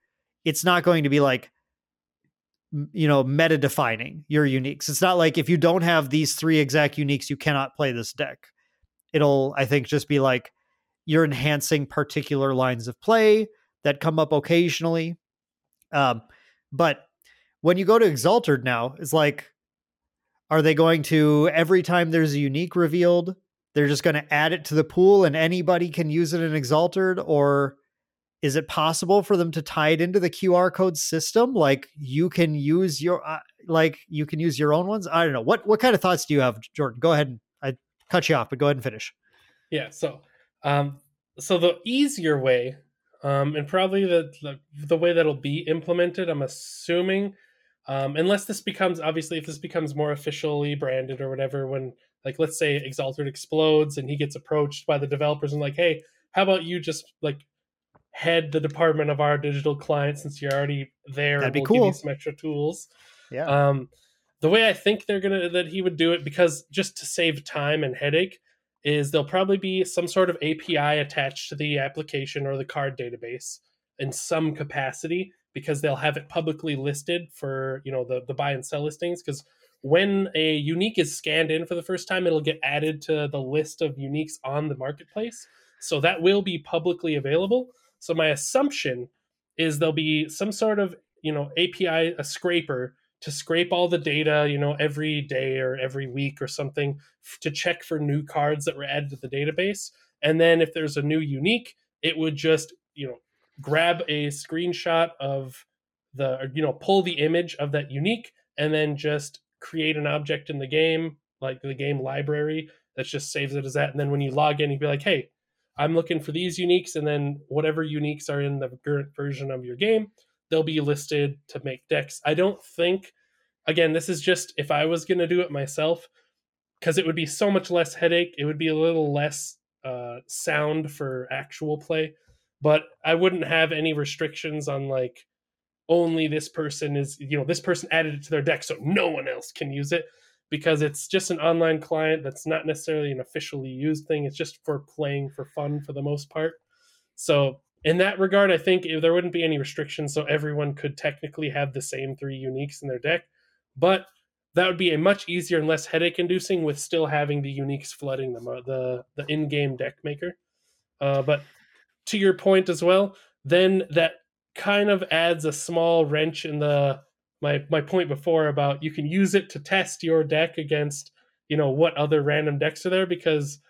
it's not going to be like, you know, meta defining your uniques. It's not like if you don't have these three exact uniques, you cannot play this deck. It'll, I think, just be like you're enhancing particular lines of play that come up occasionally. Um, but when you go to ExAltered now, it's like, are they going to, every time there's a unique revealed, they're just going to add it to the pool and anybody can use it in ExAltered? Or is it possible for them to tie it into the Q R code system? Like you can use your, uh, like you can use your own ones. I don't know. What, what kind of thoughts do you have, Jordan? Go ahead. And I cut you off, but go ahead and finish. Yeah. So, um, so the easier way, um, and probably the, the, the way that'll be implemented, I'm assuming, um, unless this becomes, obviously if this becomes more officially branded or whatever, when like, let's say ExAltered explodes and he gets approached by the developers and like, hey, how about you just like, head the department of our digital client since you're already there. That'd be we'll cool. Give you some extra tools. Yeah. Um, the way I think they're gonna that he would do it, because just to save time and headache, is there'll probably be some sort of A P I attached to the application or the card database in some capacity, because they'll have it publicly listed for, you know, the the buy and sell listings. Because when a unique is scanned in for the first time, it'll get added to the list of uniques on the marketplace. So that will be publicly available. So my assumption is there'll be some sort of, you know, A P I, a scraper to scrape all the data, you know, every day or every week or something to check for new cards that were added to the database. And then if there's a new unique, it would just, you know, grab a screenshot of the, or, you know, pull the image of that unique and then just create an object in the game, like the game library that just saves it as that. And then when you log in, you'd be like, hey, I'm looking for these uniques, and then whatever uniques are in the current version of your game, they'll be listed to make decks. I don't think, again, this is just if I was going to do it myself, because it would be so much less headache. It would be a little less uh, sound for actual play, but I wouldn't have any restrictions on like only this person is, you know, this person added it to their deck, so no one else can use it. Because it's just an online client that's not necessarily an officially used thing. It's just for playing for fun for the most part. So in that regard, I think there wouldn't be any restrictions, so everyone could technically have the same three uniques in their deck. But that would be a much easier and less headache-inducing, with still having the uniques flooding the the, the in-game deck maker. Uh, but to your point as well, then that kind of adds a small wrench in the my my point before about you can use it to test your deck against, you know, what other random decks are there, because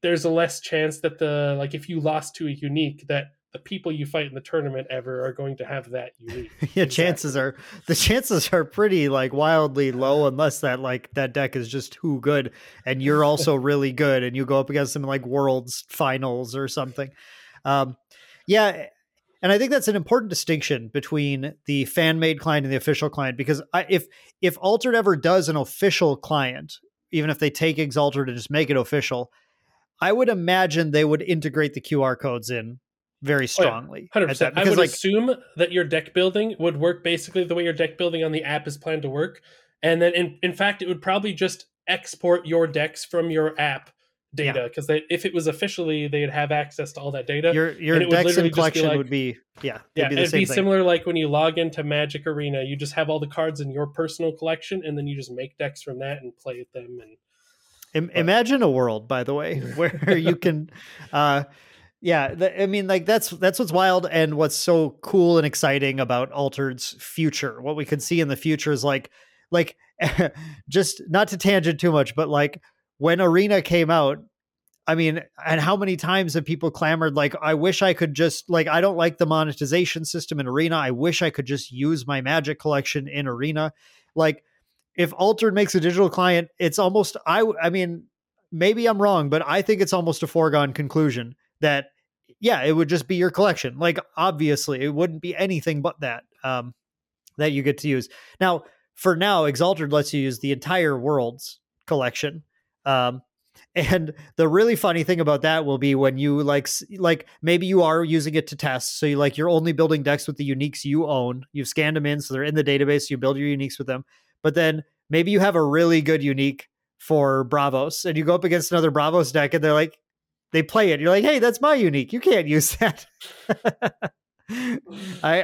there's a less chance that the, like, if you lost to a unique, that the people you fight in the tournament ever are going to have that unique. Yeah, exactly. chances are the chances are pretty like wildly low, unless that like that deck is just too good and you're also really good and you go up against them in like Worlds finals or something. Um, yeah. And I think that's an important distinction between the fan-made client and the official client, because I, if if Altered ever does an official client, even if they take ExAltered and just make it official, I would imagine they would integrate the Q R codes in very strongly. Oh, yeah, one hundred percent. That, because I would like, assume that your deck building would work basically the way your deck building on the app is planned to work. And then, in, in fact, it would probably just export your decks from your app data, because yeah. if it was officially, they'd have access to all that data. Your your and it decks would and collection be like, would be yeah, yeah. Be the it'd same be thing. Similar, like when you log into Magic Arena, you just have all the cards in your personal collection, and then you just make decks from that and play them. And I- imagine a world, by the way, where you can, uh, yeah, th- I mean, like that's that's what's wild and what's so cool and exciting about Altered's future. What we could see in the future is like, like just not to tangent too much, but like. When Arena came out, I mean, and how many times have people clamored, like, I wish I could just, like, I don't like the monetization system in Arena. I wish I could just use my Magic collection in Arena. Like, if Altered makes a digital client, it's almost, I, I mean, maybe I'm wrong, but I think it's almost a foregone conclusion that, yeah, it would just be your collection. Like, obviously, it wouldn't be anything but that, um, that you get to use. Now, for now, ExAltered lets you use the entire world's collection. Um, and the really funny thing about that will be when you like, like maybe you are using it to test. So you like, you're only building decks with the uniques you own. You've scanned them in, so they're in the database. So you build your uniques with them, but then maybe you have a really good unique for Bravos and you go up against another Bravos deck and they're like, they play it. You're like, hey, that's my unique. You can't use that. I,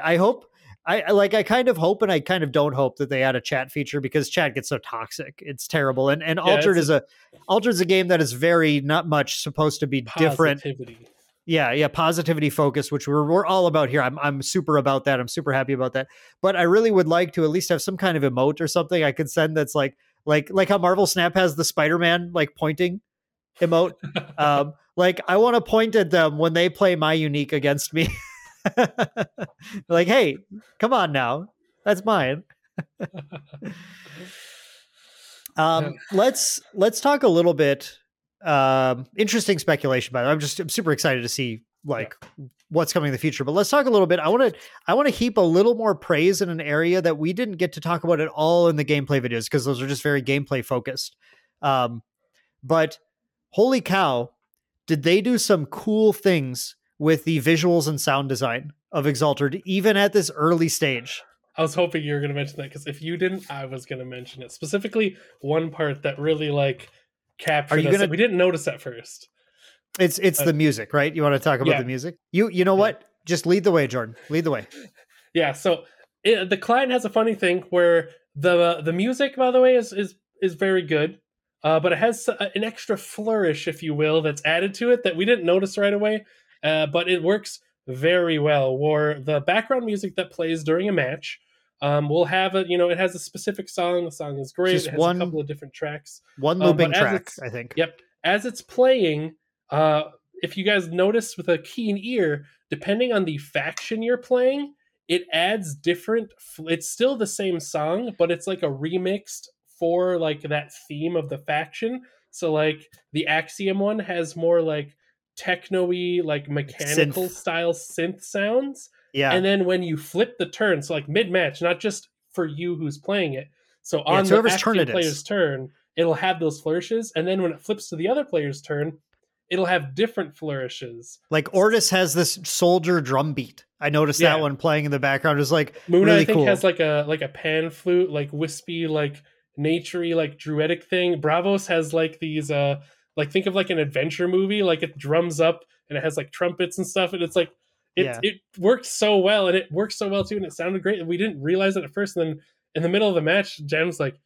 I hope I like, I kind of hope, and I kind of don't hope that they add a chat feature, because chat gets so toxic. It's terrible. And and yeah, Altered is a, Altered is a game that is very not much supposed to be different. Positivity. Yeah. Yeah. Positivity focused, which we're, we're all about here. I'm, I'm super about that. I'm super happy about that, but I really would like to at least have some kind of emote or something I could send. That's like, like, like how Marvel Snap has the Spider-Man, like pointing emote. um, like I want to point at them when they play my unique against me. Like, hey, come on now, that's mine. um yeah. let's let's talk a little bit um interesting speculation, by the way. I'm just I'm super excited to see like yeah. what's coming in the future, but let's talk a little bit. I want to I want to heap a little more praise in an area that we didn't get to talk about at all in the gameplay videos, because those are just very gameplay focused. Um but holy cow, did they do some cool things with the visuals and sound design of ExAltered, even at this early stage. I was hoping you were going to mention that, because if you didn't, I was going to mention it. Specifically, one part that really like captured Are you us gonna... we didn't notice at first. It's it's uh, the music, right? You want to talk about yeah. the music? You you know yeah. what? Just lead the way, Jordan. Lead the way. Yeah. So it, the client has a funny thing where the uh, the music, by the way, is is is very good, uh, but it has an extra flourish, if you will, that's added to it that we didn't notice right away. Uh, but it works very well, where the background music that plays during a match um, will have a, you know, it has a specific song. The song is great. Just it has one, a couple of different tracks. One looping um, track, I think. Yep. As it's playing, uh, if you guys notice with a keen ear, depending on the faction you're playing, it adds different, it's still the same song, but it's like a remixed for like that theme of the faction. So like the Axiom one has more like, techno-y, like mechanical synth. Style synth sounds. Yeah. And then when you flip the turn, so like mid-match, not just for you who's playing it. So on yeah, the whoever's turn it player's is. turn, it'll have those flourishes. And then when it flips to the other player's turn, it'll have different flourishes. Like Ortis has this soldier drum beat. I noticed yeah. that one playing in the background. It was like Muna, really I think cool. has like a like a pan flute, like wispy, like naturey, like druidic thing. Bravos has like these uh Like, think of like an adventure movie, like it drums up and it has like trumpets and stuff. And it's like, It yeah. it worked so well, and it worked so well too, and it sounded great. And we didn't realize it at first. And then in the middle of the match, Jan was like,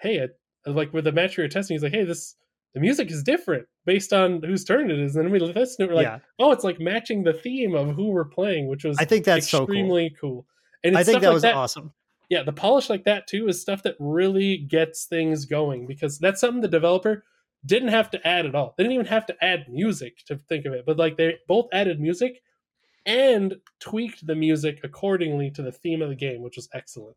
"Hey, it, like with the match we were testing, he's like, hey, this the music is different based on whose turn it is." And then we listened to it, we're like, yeah. "Oh, it's like matching the theme of who we're playing," which was I think that's extremely so cool. cool. And it's I think that like was that. awesome. Yeah, the polish like that too is stuff that really gets things going, because that's something the developer didn't have to add at all. They didn't even have to add music to think of it, but like they both added music and tweaked the music accordingly to the theme of the game, which was excellent.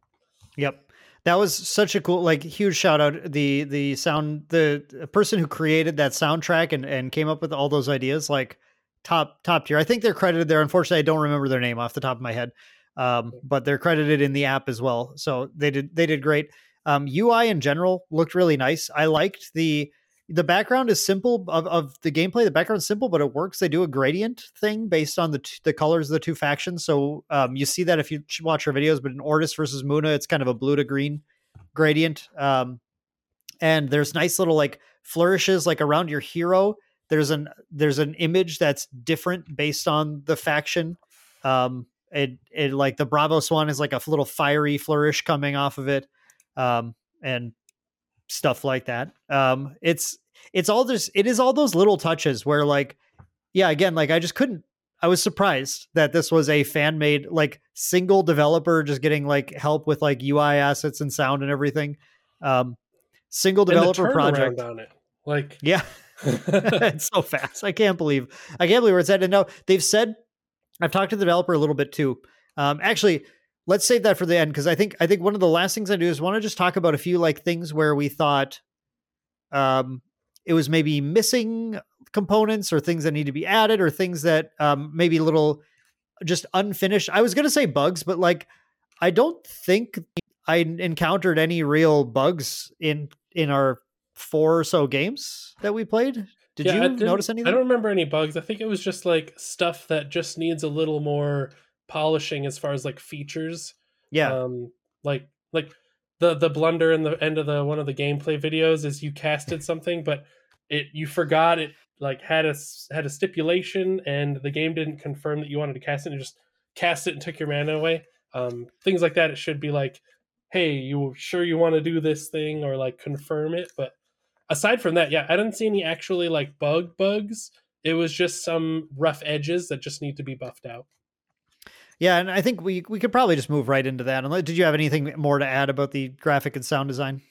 Yep. That was such a cool, like huge shout out. The, the sound, the person who created that soundtrack and, and came up with all those ideas, like top, top tier. I think they're credited there. Unfortunately, I don't remember their name off the top of my head. Um, but they're credited in the app as well. So they did, they did great. Um, U I in general looked really nice. I liked the, The background is simple of, of the gameplay. The background's simple, but it works. They do a gradient thing based on the t- the colors of the two factions. So um, you see that if you watch our videos, but in Ortis versus Muna, it's kind of a blue to green gradient. Um, and there's nice little like flourishes, like around your hero. There's an, there's an image that's different based on the faction. Um, it, it like the Bravo Swan is like a little fiery flourish coming off of it. Um, and, stuff like that. Um, it's, it's all this, it is all those little touches where like, yeah, again, like I just couldn't, I was surprised that this was a fan made, like single developer just getting like help with like U I assets and sound and everything. Um, single developer project on it. Like, yeah, it's so fast. I can't believe, I can't believe where it's at. And now they've said, I've talked to the developer a little bit too. Um, actually, let's save that for the end, because I think I think one of the last things I do is want to just talk about a few like things where we thought um, it was maybe missing components or things that need to be added or things that um, maybe little just unfinished. I was going to say bugs, but like I don't think I encountered any real bugs in in our four or so games that we played. Did yeah, you notice anything? I don't remember any bugs. I think it was just like stuff that just needs a little more polishing as far as like features. Yeah. Um, like like the the blunder in the end of the one of the gameplay videos is you casted something, but it you forgot it like had a had a stipulation, and the game didn't confirm that you wanted to cast it, and just cast it and took your mana away. Um, things like that. It should be like, hey, you sure you want to do this thing, or like confirm it. But aside from that, yeah, I didn't see any actually like bug bugs. It was just some rough edges that just need to be buffed out. Yeah, and I think we we could probably just move right into that. Did you have anything more to add about the graphic and sound design?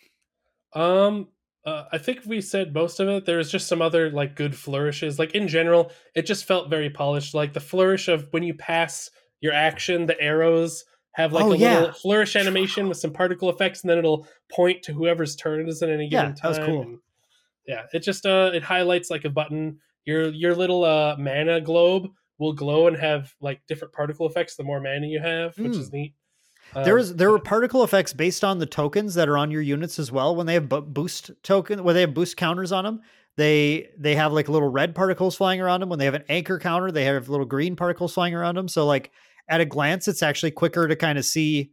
Um, uh, I think we said most of it. There was just some other like good flourishes. Like in general, it just felt very polished. Like the flourish of when you pass your action, the arrows have like oh, a yeah. little flourish animation with some particle effects, and then it'll point to whoever's turn it is at any yeah, given time. Yeah, that was cool. And yeah, it just uh it highlights like a button. Your your little uh mana globe will glow and have like different particle effects the more mana you have, which mm. is neat. Um, there is there yeah. were particle effects based on the tokens that are on your units as well. When they have boost token, when they have boost counters on them, they they have like little red particles flying around them. When they have an anchor counter, they have little green particles flying around them. So like at a glance, it's actually quicker to kind of see,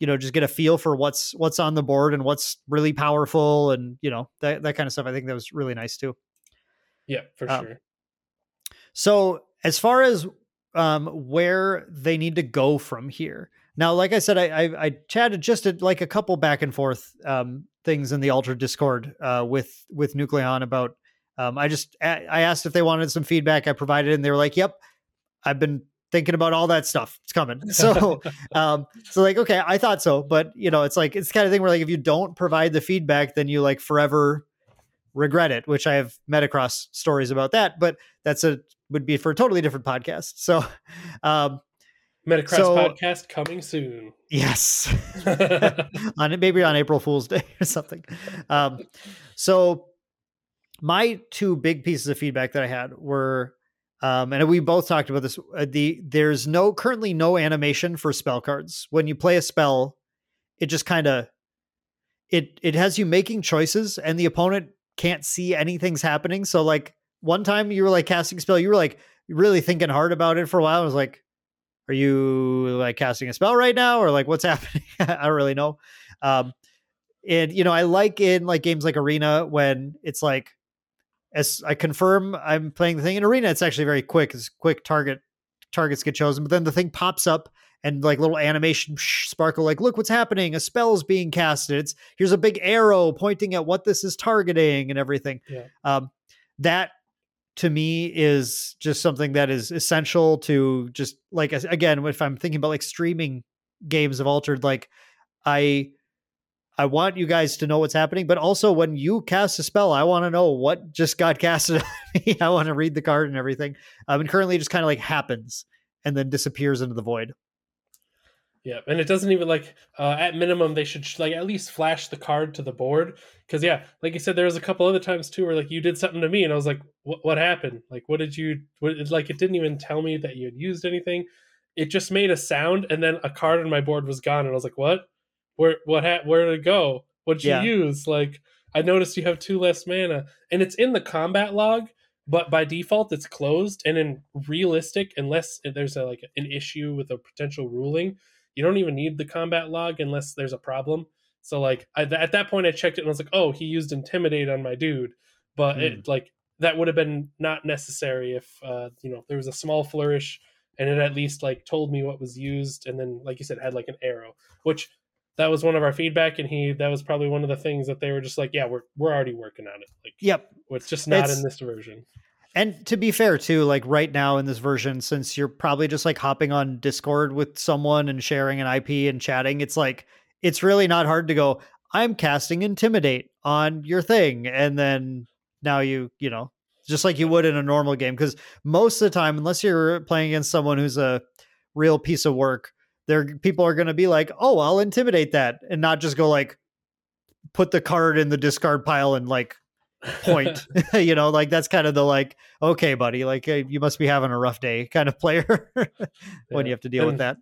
you know, just get a feel for what's what's on the board and what's really powerful, and you know that that kind of stuff. I think that was really nice too. Yeah, for uh, sure. So. As far as um, where they need to go from here. Now, like I said, I, I, I chatted just at like a couple back and forth um, things in the Altered Discord uh, with, with Nucleon about, um, I just, I asked if they wanted some feedback. I provided it, and they were like, yep, I've been thinking about all that stuff. It's coming. So, um, so like, okay, I thought so, but you know, it's like, it's the kind of thing where like, if you don't provide the feedback, then you like forever regret it, which I have met across stories about that, but that's a, would be for a totally different podcast. So, um, Metacross so, podcast coming soon. Yes. on maybe on April Fool's Day or something. Um, so my two big pieces of feedback that I had were, um, and we both talked about this, uh, the, there's no, currently no animation for spell cards. When you play a spell, it just kind of, it, it has you making choices, and the opponent can't see anything's happening. So like, one time you were like casting a spell, you were like really thinking hard about it for a while. I was like, are you like casting a spell right now? Or like, what's happening? I don't really know. Um, and, you know, I like in like games like Arena when it's like, as I confirm I'm playing the thing in Arena, it's actually very quick. It's quick target targets get chosen, but then the thing pops up and like little animation sparkle, like, look what's happening. A spell's being casted. It's, here's a big arrow pointing at what this is targeting and everything. Yeah. Um, that to me is just something that is essential to just like, again, if I'm thinking about like streaming games of Altered, like I, I want you guys to know what's happening, but also when you cast a spell, I want to know what just got casted on me. I want to read the card and everything. Um, and currently it just kind of like happens and then disappears into the void. Yeah, and it doesn't even, like, uh, at minimum, they should, sh- like, at least flash the card to the board. Because, yeah, like you said, there was a couple other times, too, where, like, you did something to me, and I was like, what happened? Like, what did you, what, like, it didn't even tell me that you had used anything. It just made a sound, and then a card on my board was gone, and I was like, what? Where what ha- where did it go? What did you yeah. use? Like, I noticed you have two less mana. And it's in the combat log, but by default, it's closed. And in realistic, unless there's, a, like, an issue with a potential ruling, you don't even need the combat log unless there's a problem. So like I, th- at that point I checked it and I was like, oh, he used Intimidate on my dude. But mm. it, like that would have been not necessary if, uh, you know, there was a small flourish and it at least like told me what was used. And then, like you said, had like an arrow, which that was one of our feedback. And he, that was probably one of the things that they were just like, yeah, we're, we're already working on it. Like, yep. It's just not it's... in this version. And to be fair, too, like right now in this version, since you're probably just like hopping on Discord with someone and sharing an I P and chatting, it's like, it's really not hard to go, I'm casting Intimidate on your thing. And then now you, you know, just like you would in a normal game, because most of the time, unless you're playing against someone who's a real piece of work, there people are going to be like, oh, I'll Intimidate that and not just go like put the card in the discard pile and like point you know, like that's kind of the like, okay buddy, like uh, you must be having a rough day kind of player when yeah. you have to deal and, with that.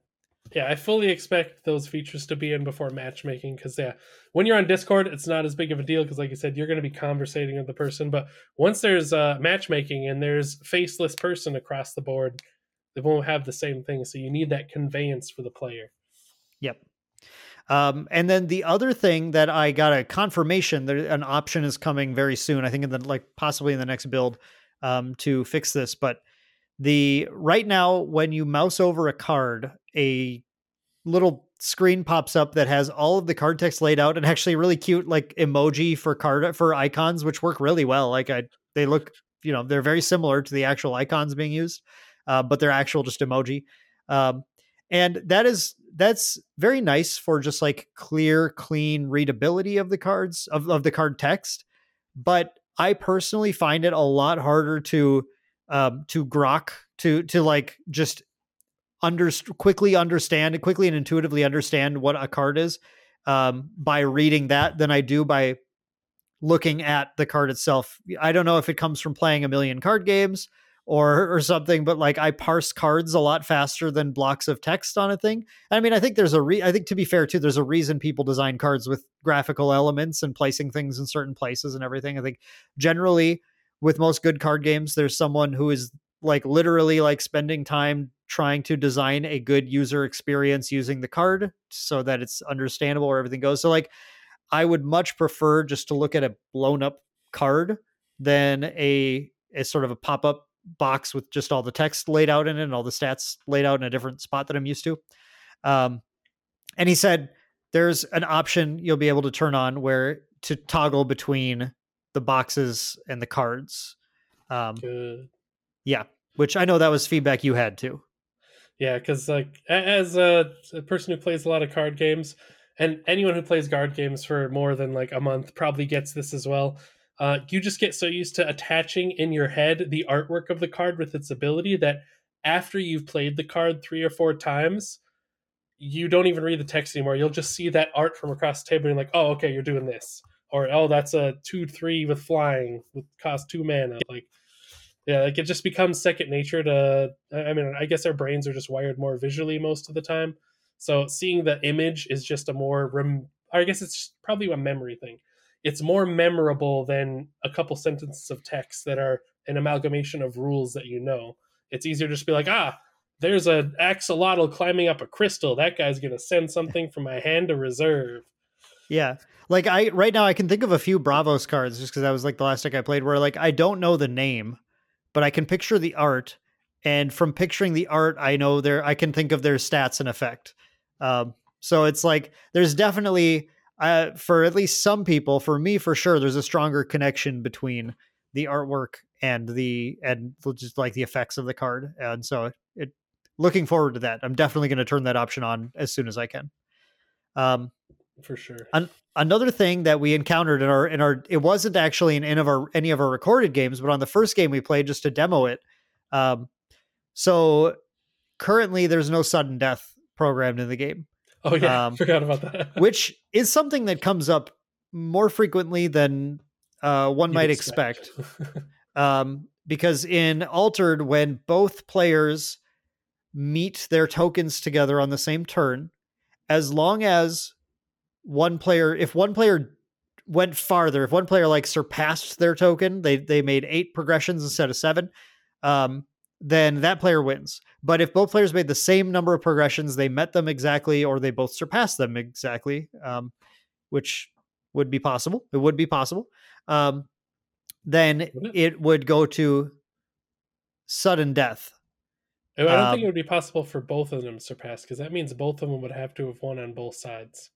Yeah, I fully expect those features to be in before matchmaking, because yeah, when you're on Discord it's not as big of a deal, because like I said, you're going to be conversating with the person. But once there's uh matchmaking and there's faceless person across the board, they won't have the same thing, so you need that conveyance for the player. Yep. Um, and then the other thing that I got a confirmation that an option is coming very soon, I think in the, like possibly in the next build, um, to fix this, but the right now, when you mouse over a card, a little screen pops up that has all of the card text laid out and actually really cute, like emoji for card for icons, which work really well. Like I, they look, you know, they're very similar to the actual icons being used, uh, but they're actual just emoji. Um, and that is, that's very nice for just like clear, clean readability of the cards of, of the card text. But I personally find it a lot harder to, um, to grok to, to like just under quickly understand quickly and intuitively understand what a card is, um, by reading that than I do by looking at the card itself. I don't know if it comes from playing a million card games or or something, but like I parse cards a lot faster than blocks of text on a thing. I mean, I think there's a re I think to be fair too, there's a reason people design cards with graphical elements and placing things in certain places and everything. I think generally with most good card games, there's someone who is like literally like spending time trying to design a good user experience using the card so that it's understandable where everything goes. So like I would much prefer just to look at a blown up card than a, a sort of a pop-up box with just all the text laid out in it and all the stats laid out in a different spot that I'm used to. Um, and he said, there's an option you'll be able to turn on where to toggle between the boxes and the cards. Um, Good. Yeah. Which I know that was feedback you had too. Yeah. Cause like as a, a person who plays a lot of card games, and anyone who plays card games for more than like a month probably gets this as well. Uh, you just get so used to attaching in your head the artwork of the card with its ability that after you've played the card three or four times, you don't even read the text anymore. You'll just see that art from across the table and you're like, oh, okay, you're doing this. Or, oh, that's a two three with flying, with cost two mana. Like, yeah, like it just becomes second nature to, I mean, I guess our brains are just wired more visually most of the time. So seeing the image is just a more, rem- I guess it's just probably a memory thing. It's more memorable than a couple sentences of text that are an amalgamation of rules that you know. It's easier to just be like, ah, there's an axolotl climbing up a crystal. That guy's going to send something from my hand to reserve. Yeah. Like I, right now I can think of a few Bravos cards just because that was like the last deck I played where like, I don't know the name, but I can picture the art And from picturing the art, I know there, I can think of their stats and effect. Um, so it's like, there's definitely, uh, for at least some people, for me, for sure, there's a stronger connection between the artwork and the, and just like the effects of the card. And so it, it looking forward to that. I'm definitely going to turn that option on as soon as I can. Um, for sure. An- another thing that we encountered in our, in our, it wasn't actually in any of our, any of our recorded games, but on the first game we played just to demo it. Um, So currently there's no sudden death programmed in the game. Oh yeah. Um, forgot about that. Which is something that comes up more frequently than uh, one You'd might expect. expect. um, because in Altered, when both players meet their tokens together on the same turn, as long as one player, if one player went farther, if one player like surpassed their token, they, they made eight progressions instead of seven. Um, then that player wins. But if both players made the same number of progressions, they met them exactly, or they both surpassed them exactly, um, which would be possible. It would be possible. Um, then it would go to sudden death. I don't um, think it would be possible for both of them to surpass, because that means both of them would have to have won on both sides.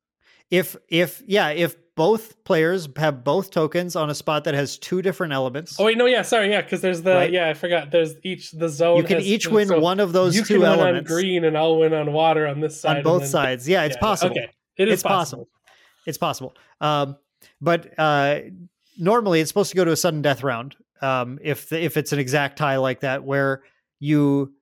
If, if, yeah, if both players have both tokens on a spot that has two different elements. Oh, wait, no, yeah, sorry, yeah, because there's the, right? yeah, I forgot, there's each, the zone. You can has, each win so one of those two elements. You can win on green, and I'll win on water on this side. On both then, sides, yeah, it's yeah, possible. Okay, it is it's possible. possible. It's possible. Um, but uh, normally, it's supposed to go to a sudden death round, um, if the, if it's an exact tie like that, where you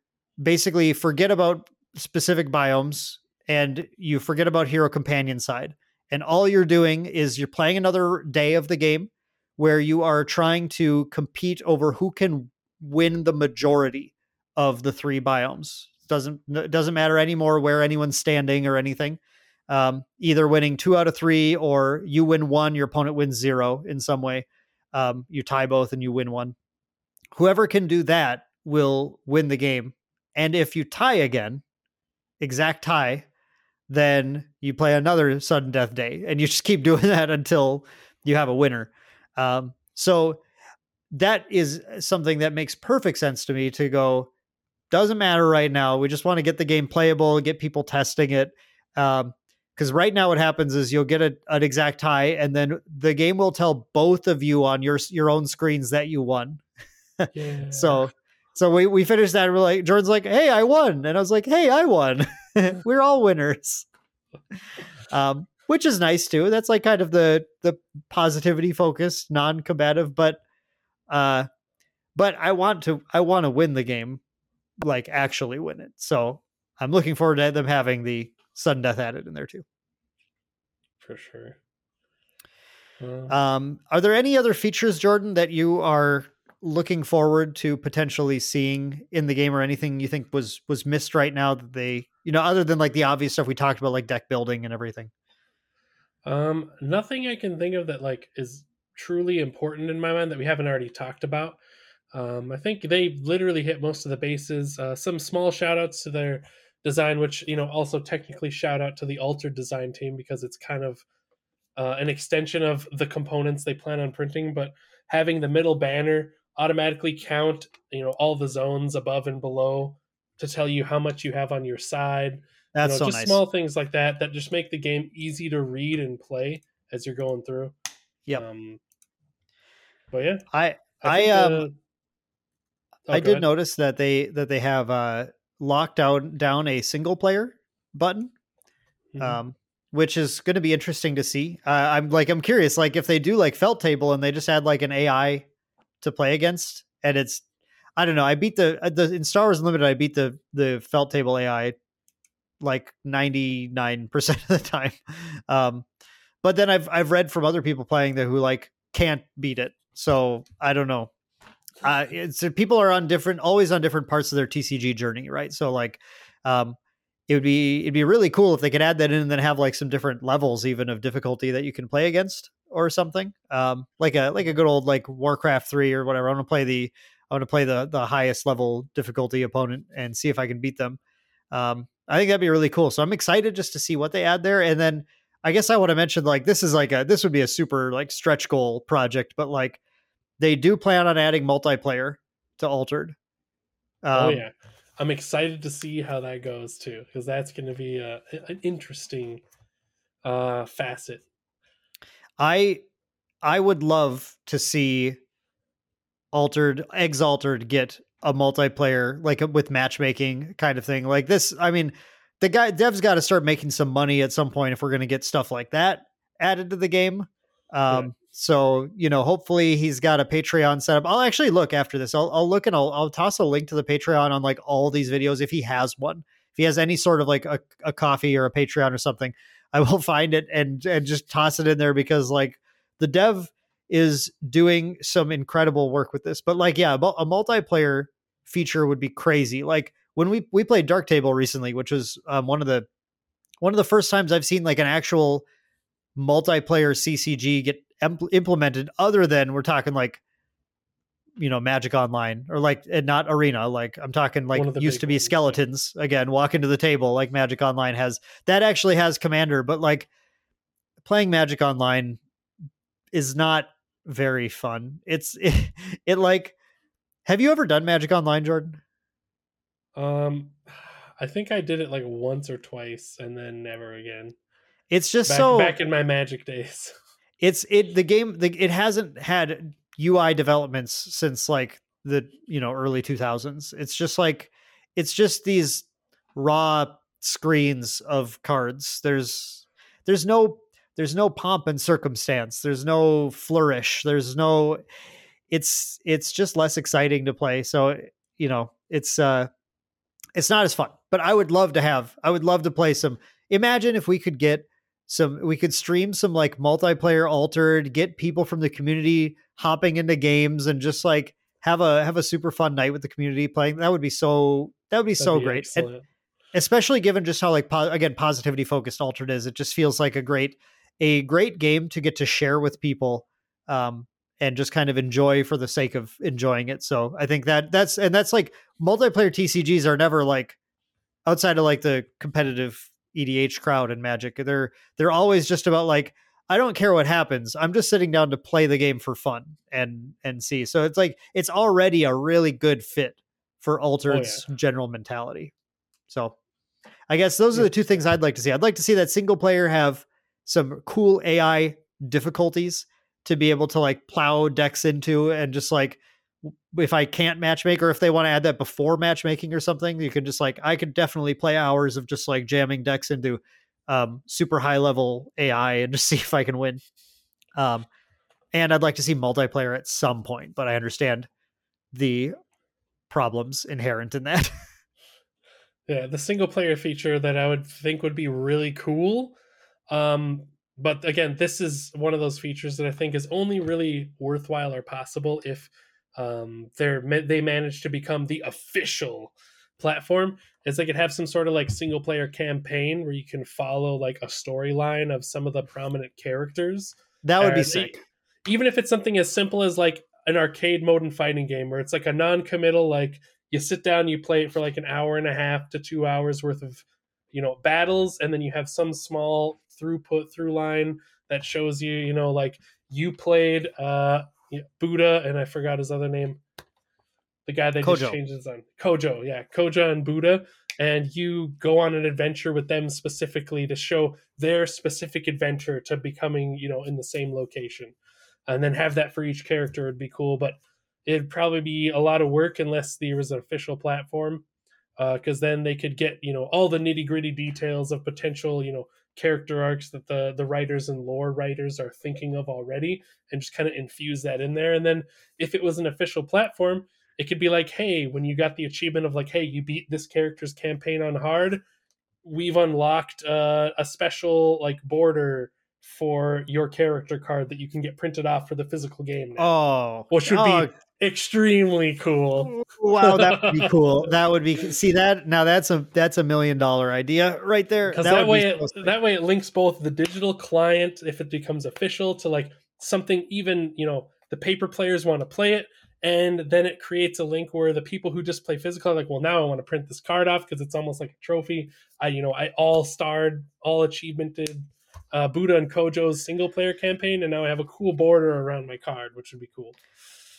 basically forget about specific biomes, and you forget about hero companion side. And all you're doing is you're playing another day of the game where you are trying to compete over who can win the majority of the three biomes. Doesn't, it doesn't matter anymore where anyone's standing or anything. Um, either winning two out of three, or you win one, your opponent wins zero in some way. Um, you tie both and you win one. Whoever can do that will win the game. And if you tie again, exact tie, then you play another sudden death day, and you just keep doing that until you have a winner. Um, so that is something that makes perfect sense to me to go, doesn't matter right now. We just want to get the game playable, get people testing it. Um, cause right now what happens is you'll get a, an exact tie, and then the game will tell both of you on your, your own screens that you won. Yeah. So, so we, we finished that. And we're like, Jordan's like, hey, I won. And I was like, hey, I won. We're all winners, um, which is nice too. That's like kind of the the positivity focused, non-combative, but uh, but I want to I want to win the game, like actually win it. So I'm looking forward to them having the sudden death added in there too. For sure. Well, um, are there any other features, Jordan, that you are looking forward to potentially seeing in the game, or anything you think was was missed right now that they, you know, other than like the obvious stuff we talked about, like deck building and everything? Um, nothing I can think of that like is truly important in my mind that we haven't already talked about. Um, I think they literally hit most of the bases. Uh, some small shout outs to their design, which, you know, also technically shout out to the Altered design team, because it's kind of uh, an extension of the components they plan on printing, but having the middle banner automatically count, you know, all the zones above and below to tell you how much you have on your side. That's, you know, so just nice. Small things like that that just make the game easy to read and play as you're going through. Yeah. Um, but yeah, I I I, um, the... oh, I did ahead. notice that they that they have uh, locked out down a single player button, mm-hmm. um, which is going to be interesting to see. Uh, I'm like I'm curious, like if they do like Felttable and they just add like an A I to play against, and it's, I don't know, I beat the, the in Star Wars Unlimited, I beat the the Felttable A I like ninety-nine percent of the time, um but then I've I've read from other people playing that who like can't beat it, so I don't know. Uh it's people are on different always on different parts of their T C G journey, right? So like um it would be it'd be really cool if they could add that in and then have like some different levels even of difficulty that you can play against or something, um, like a, like a good old, like Warcraft Three or whatever. I want to play the, I want to play the, the highest level difficulty opponent and see if I can beat them. Um, I think that'd be really cool. So I'm excited just to see what they add there. And then I guess I want to mention, like, this is like a, this would be a super like stretch goal project, but like they do plan on adding multiplayer to Altered, Um, oh yeah, I'm excited to see how that goes too, because that's going to be a, an interesting uh, facet. I I would love to see Altered, ExAltered get a multiplayer, like a, with matchmaking kind of thing like this. I mean, the guy dev's got to start making some money at some point if we're going to get stuff like that added to the game. Um, yeah. So, you know, hopefully he's got a Patreon set up. I'll actually look after this. I'll, I'll look and I'll, I'll toss a link to the Patreon on like all these videos. If he has one, if he has any sort of like a, a coffee or a Patreon or something, I will find it and, and just toss it in there, because like the dev is doing some incredible work with this. But like, yeah, a multiplayer feature would be crazy. Like when we, we played Dark Table recently, which was um, one of the, one of the first times I've seen like an actual multiplayer C C G get implemented, other than we're talking like, you know, Magic Online, or like, and not Arena. Like I'm talking like used to be skeletons again, walk into the table like Magic Online has. That actually has Commander, but like playing Magic Online is not very fun. It's it, it like, have you ever done Magic Online, Jordan? Um, I think I did it like once or twice and then never again. It's just back, so back in my Magic days. It's it the game the, it hasn't had U I developments since like the you know early two thousands. It's just like it's just these raw screens of cards. There's there's no there's no pomp and circumstance. There's no flourish. There's no it's it's just less exciting to play. So, you know, it's uh it's not as fun. But I would love to have I would love to play some. Imagine if we could get Some we could stream some like multiplayer Altered, get people from the community hopping into games, and just like have a have a super fun night with the community playing. That would be so that would be That'd so be great, and especially given just how like po- again positivity focused Altered is. It just feels like a great a great game to get to share with people, um, and just kind of enjoy for the sake of enjoying it. So I think that that's and that's like multiplayer T C Gs are never like outside of like the competitive E D H crowd and Magic. They're they're always just about like, I don't care what happens. I'm just sitting down to play the game for fun and and see. So it's like it's already a really good fit for Altered's oh, yeah. general mentality. So I guess those are the two things I'd like to see. I'd like to see that single player have some cool A I difficulties to be able to like plow decks into, and just like if I can't matchmake, or if they want to add that before matchmaking or something, you can just like, I could definitely play hours of just like jamming decks into um, super high level A I and just see if I can win. Um, and I'd like to see multiplayer at some point, but I understand the problems inherent in that. Yeah. The single player feature that I would think would be really cool. Um, but again, this is one of those features that I think is only really worthwhile or possible if, um they're they managed to become the official platform. It's like it have some sort of like single player campaign where you can follow like a storyline of some of the prominent characters. That would be sick. Even if it's something as simple as like an arcade mode and fighting game, where it's like a non-committal, like you sit down, you play it for like an hour and a half to two hours worth of, you know, battles, and then you have some small throughput through line that shows you, you know, like you played uh Yeah, Buddha, and I forgot his other name. The guy that Kojo. Just changed his name. Kojo, yeah. Kojo and Buddha. And you go on an adventure with them specifically to show their specific adventure to becoming, you know, in the same location. And then have that for each character would be cool, but it'd probably be a lot of work unless there was an official platform. Because uh, then they could get, you know, all the nitty-gritty details of potential, you know, character arcs that the the writers and lore writers are thinking of already, and just kind of infuse that in there. And then if it was an official platform, it could be like, hey, when you got the achievement of like, hey, you beat this character's campaign on hard, we've unlocked uh, a special like border for your character card that you can get printed off for the physical game now. Oh, which would oh. be extremely cool. Wow, that would be cool. That would be see that now that's a that's a million dollar idea right there. Because that, that way it, that way it links both the digital client, if it becomes official, to like something even, you know, the paper players want to play it, and then it creates a link where the people who just play physical are like, well, now I want to print this card off because it's almost like a trophy. I you know I all starred, all achievemented uh, Buddha and Kojo's single player campaign, and now I have a cool border around my card, which would be cool.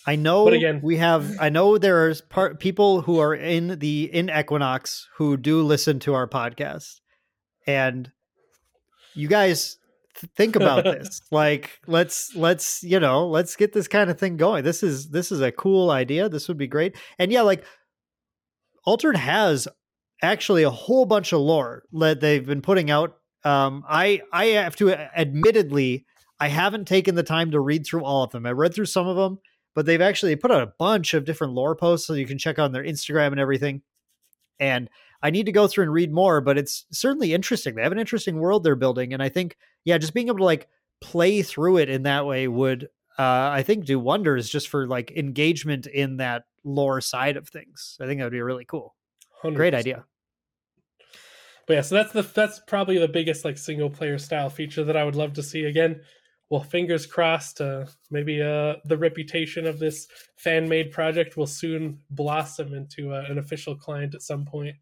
I know again, we have, I know there are part, people who are in the, in Equinox who do listen to our podcast, and you guys th- think about this. Like, let's, let's, you know, let's get this kind of thing going. This is, this is a cool idea. This would be great. And yeah, like Altered has actually a whole bunch of lore that they've been putting out. Um, I, I have to admittedly, I haven't taken the time to read through all of them. I read through some of them, but they've actually put out a bunch of different lore posts, so you can check on their Instagram and everything. And I need to go through and read more, but it's certainly interesting. They have an interesting world they're building. And I think, yeah, just being able to like play through it in that way would, uh, I think, do wonders just for like engagement in that lore side of things. I think that would be really cool. one hundred percent. Great idea. But yeah, so that's the, that's probably the biggest like single player style feature that I would love to see again. Well, fingers crossed, uh, maybe uh, the reputation of this fan-made project will soon blossom into uh, an official client at some point,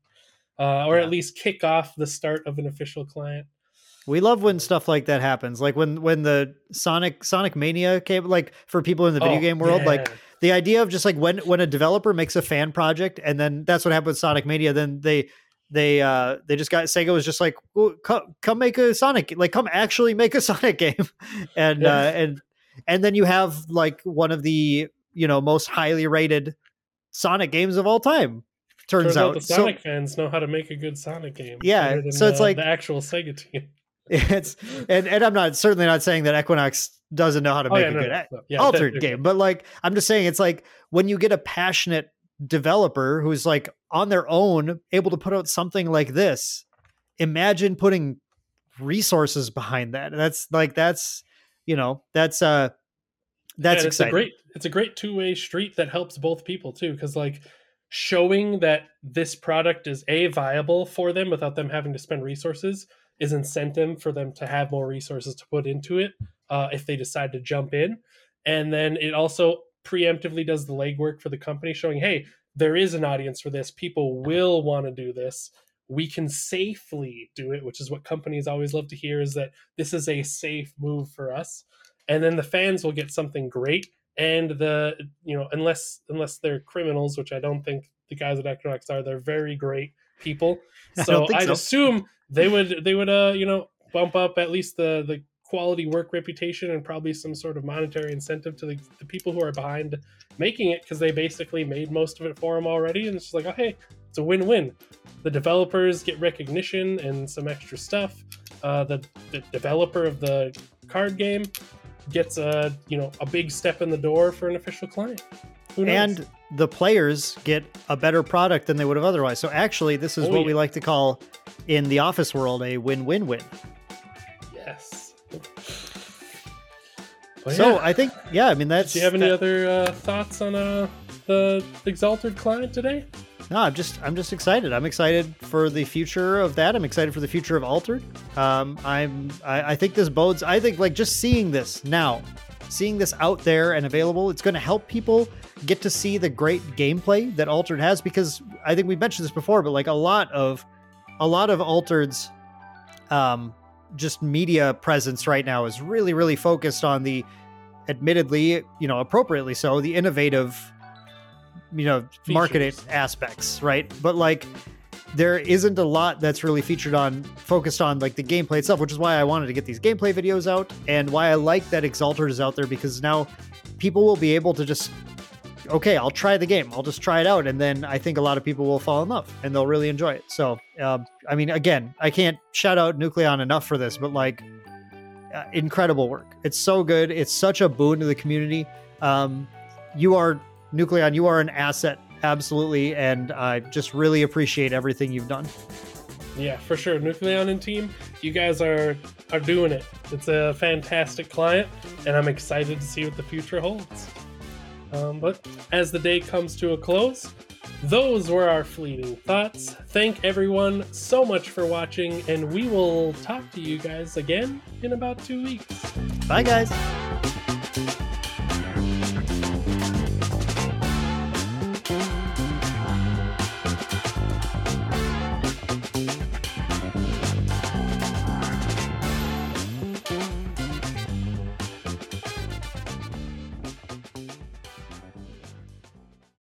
uh, or yeah. at least kick off the start of an official client. We love when stuff like that happens, like when when the Sonic Sonic Mania came, like for people in the video oh, game world, yeah. like the idea of just like when, when a developer makes a fan project, and then that's what happened with Sonic Mania, then they... They uh they just got Sega was just like, well, come, come make a Sonic, like come actually make a Sonic game. And yeah. uh, and and then you have like one of the, you know, most highly rated Sonic games of all time. Turns, turns out, out the Sonic so, fans know how to make a good Sonic game. Yeah. Than, so it's uh, like the actual Sega team. It's and, and I'm not certainly not saying that Equinox doesn't know how to make oh, yeah, a no, good no, no. Yeah, altered game, but like I'm just saying it's like when you get a passionate developer who's like on their own able to put out something like this, imagine putting resources behind that. That's like, that's, you know, that's uh that's yeah, it's exciting. A great, it's a great two-way street that helps both people too, because like showing that this product is a viable for them without them having to spend resources is incentive for them to have more resources to put into it uh if they decide to jump in. And then it also preemptively does the legwork for the company, showing, hey, there is an audience for this. People will want to do this. We can safely do it, which is what companies always love to hear, is that this is a safe move for us. And then the fans will get something great. And the, you know, unless, unless they're criminals, which I don't think the guys at Equinox are, they're very great people. So I'd so. assume they would, they would, uh, you know, bump up at least the, the, quality work reputation and probably some sort of monetary incentive to the, the people who are behind making it, because they basically made most of it for them already, and it's just like, oh hey, it's a win-win. The developers get recognition and some extra stuff, uh the, the developer of the card game gets a you know a big step in the door for an official client. Who knows? And the players get a better product than they would have otherwise. So actually this is oh, what yeah. we like to call in the office world a win-win-win. Yes. Well, so yeah. I think, yeah, I mean, that's... Do you have any that, other uh, thoughts on uh, the ExAltered client today? No, I'm just, I'm just excited. I'm excited for the future of that. I'm excited for the future of Altered. Um, I'm, I, I think this bodes, I think like just seeing this now, seeing this out there and available, it's going to help people get to see the great gameplay that Altered has, because I think we mentioned this before, but like a lot of, a lot of Altered's, um, just media presence right now is really, really focused on the, admittedly, you know, appropriately so, the innovative, you know, marketed aspects, right? But like, there isn't a lot that's really featured on, focused on like the gameplay itself, which is why I wanted to get these gameplay videos out and why I like that ExAltered is out there, because now people will be able to just, okay, I'll try the game. I'll just try it out. And then I think a lot of people will fall in love and they'll really enjoy it. So, uh, I mean, again, I can't shout out Nucleon enough for this, but like uh, incredible work. It's so good. It's such a boon to the community. Um, you are Nucleon. You are an asset. Absolutely. And I just really appreciate everything you've done. Yeah, for sure. Nucleon and team, you guys are, are doing it. It's a fantastic client and I'm excited to see what the future holds. Um, but as the day comes to a close, those were our fleeting thoughts. Thank everyone so much for watching, and we will talk to you guys again in about two weeks. Bye, guys.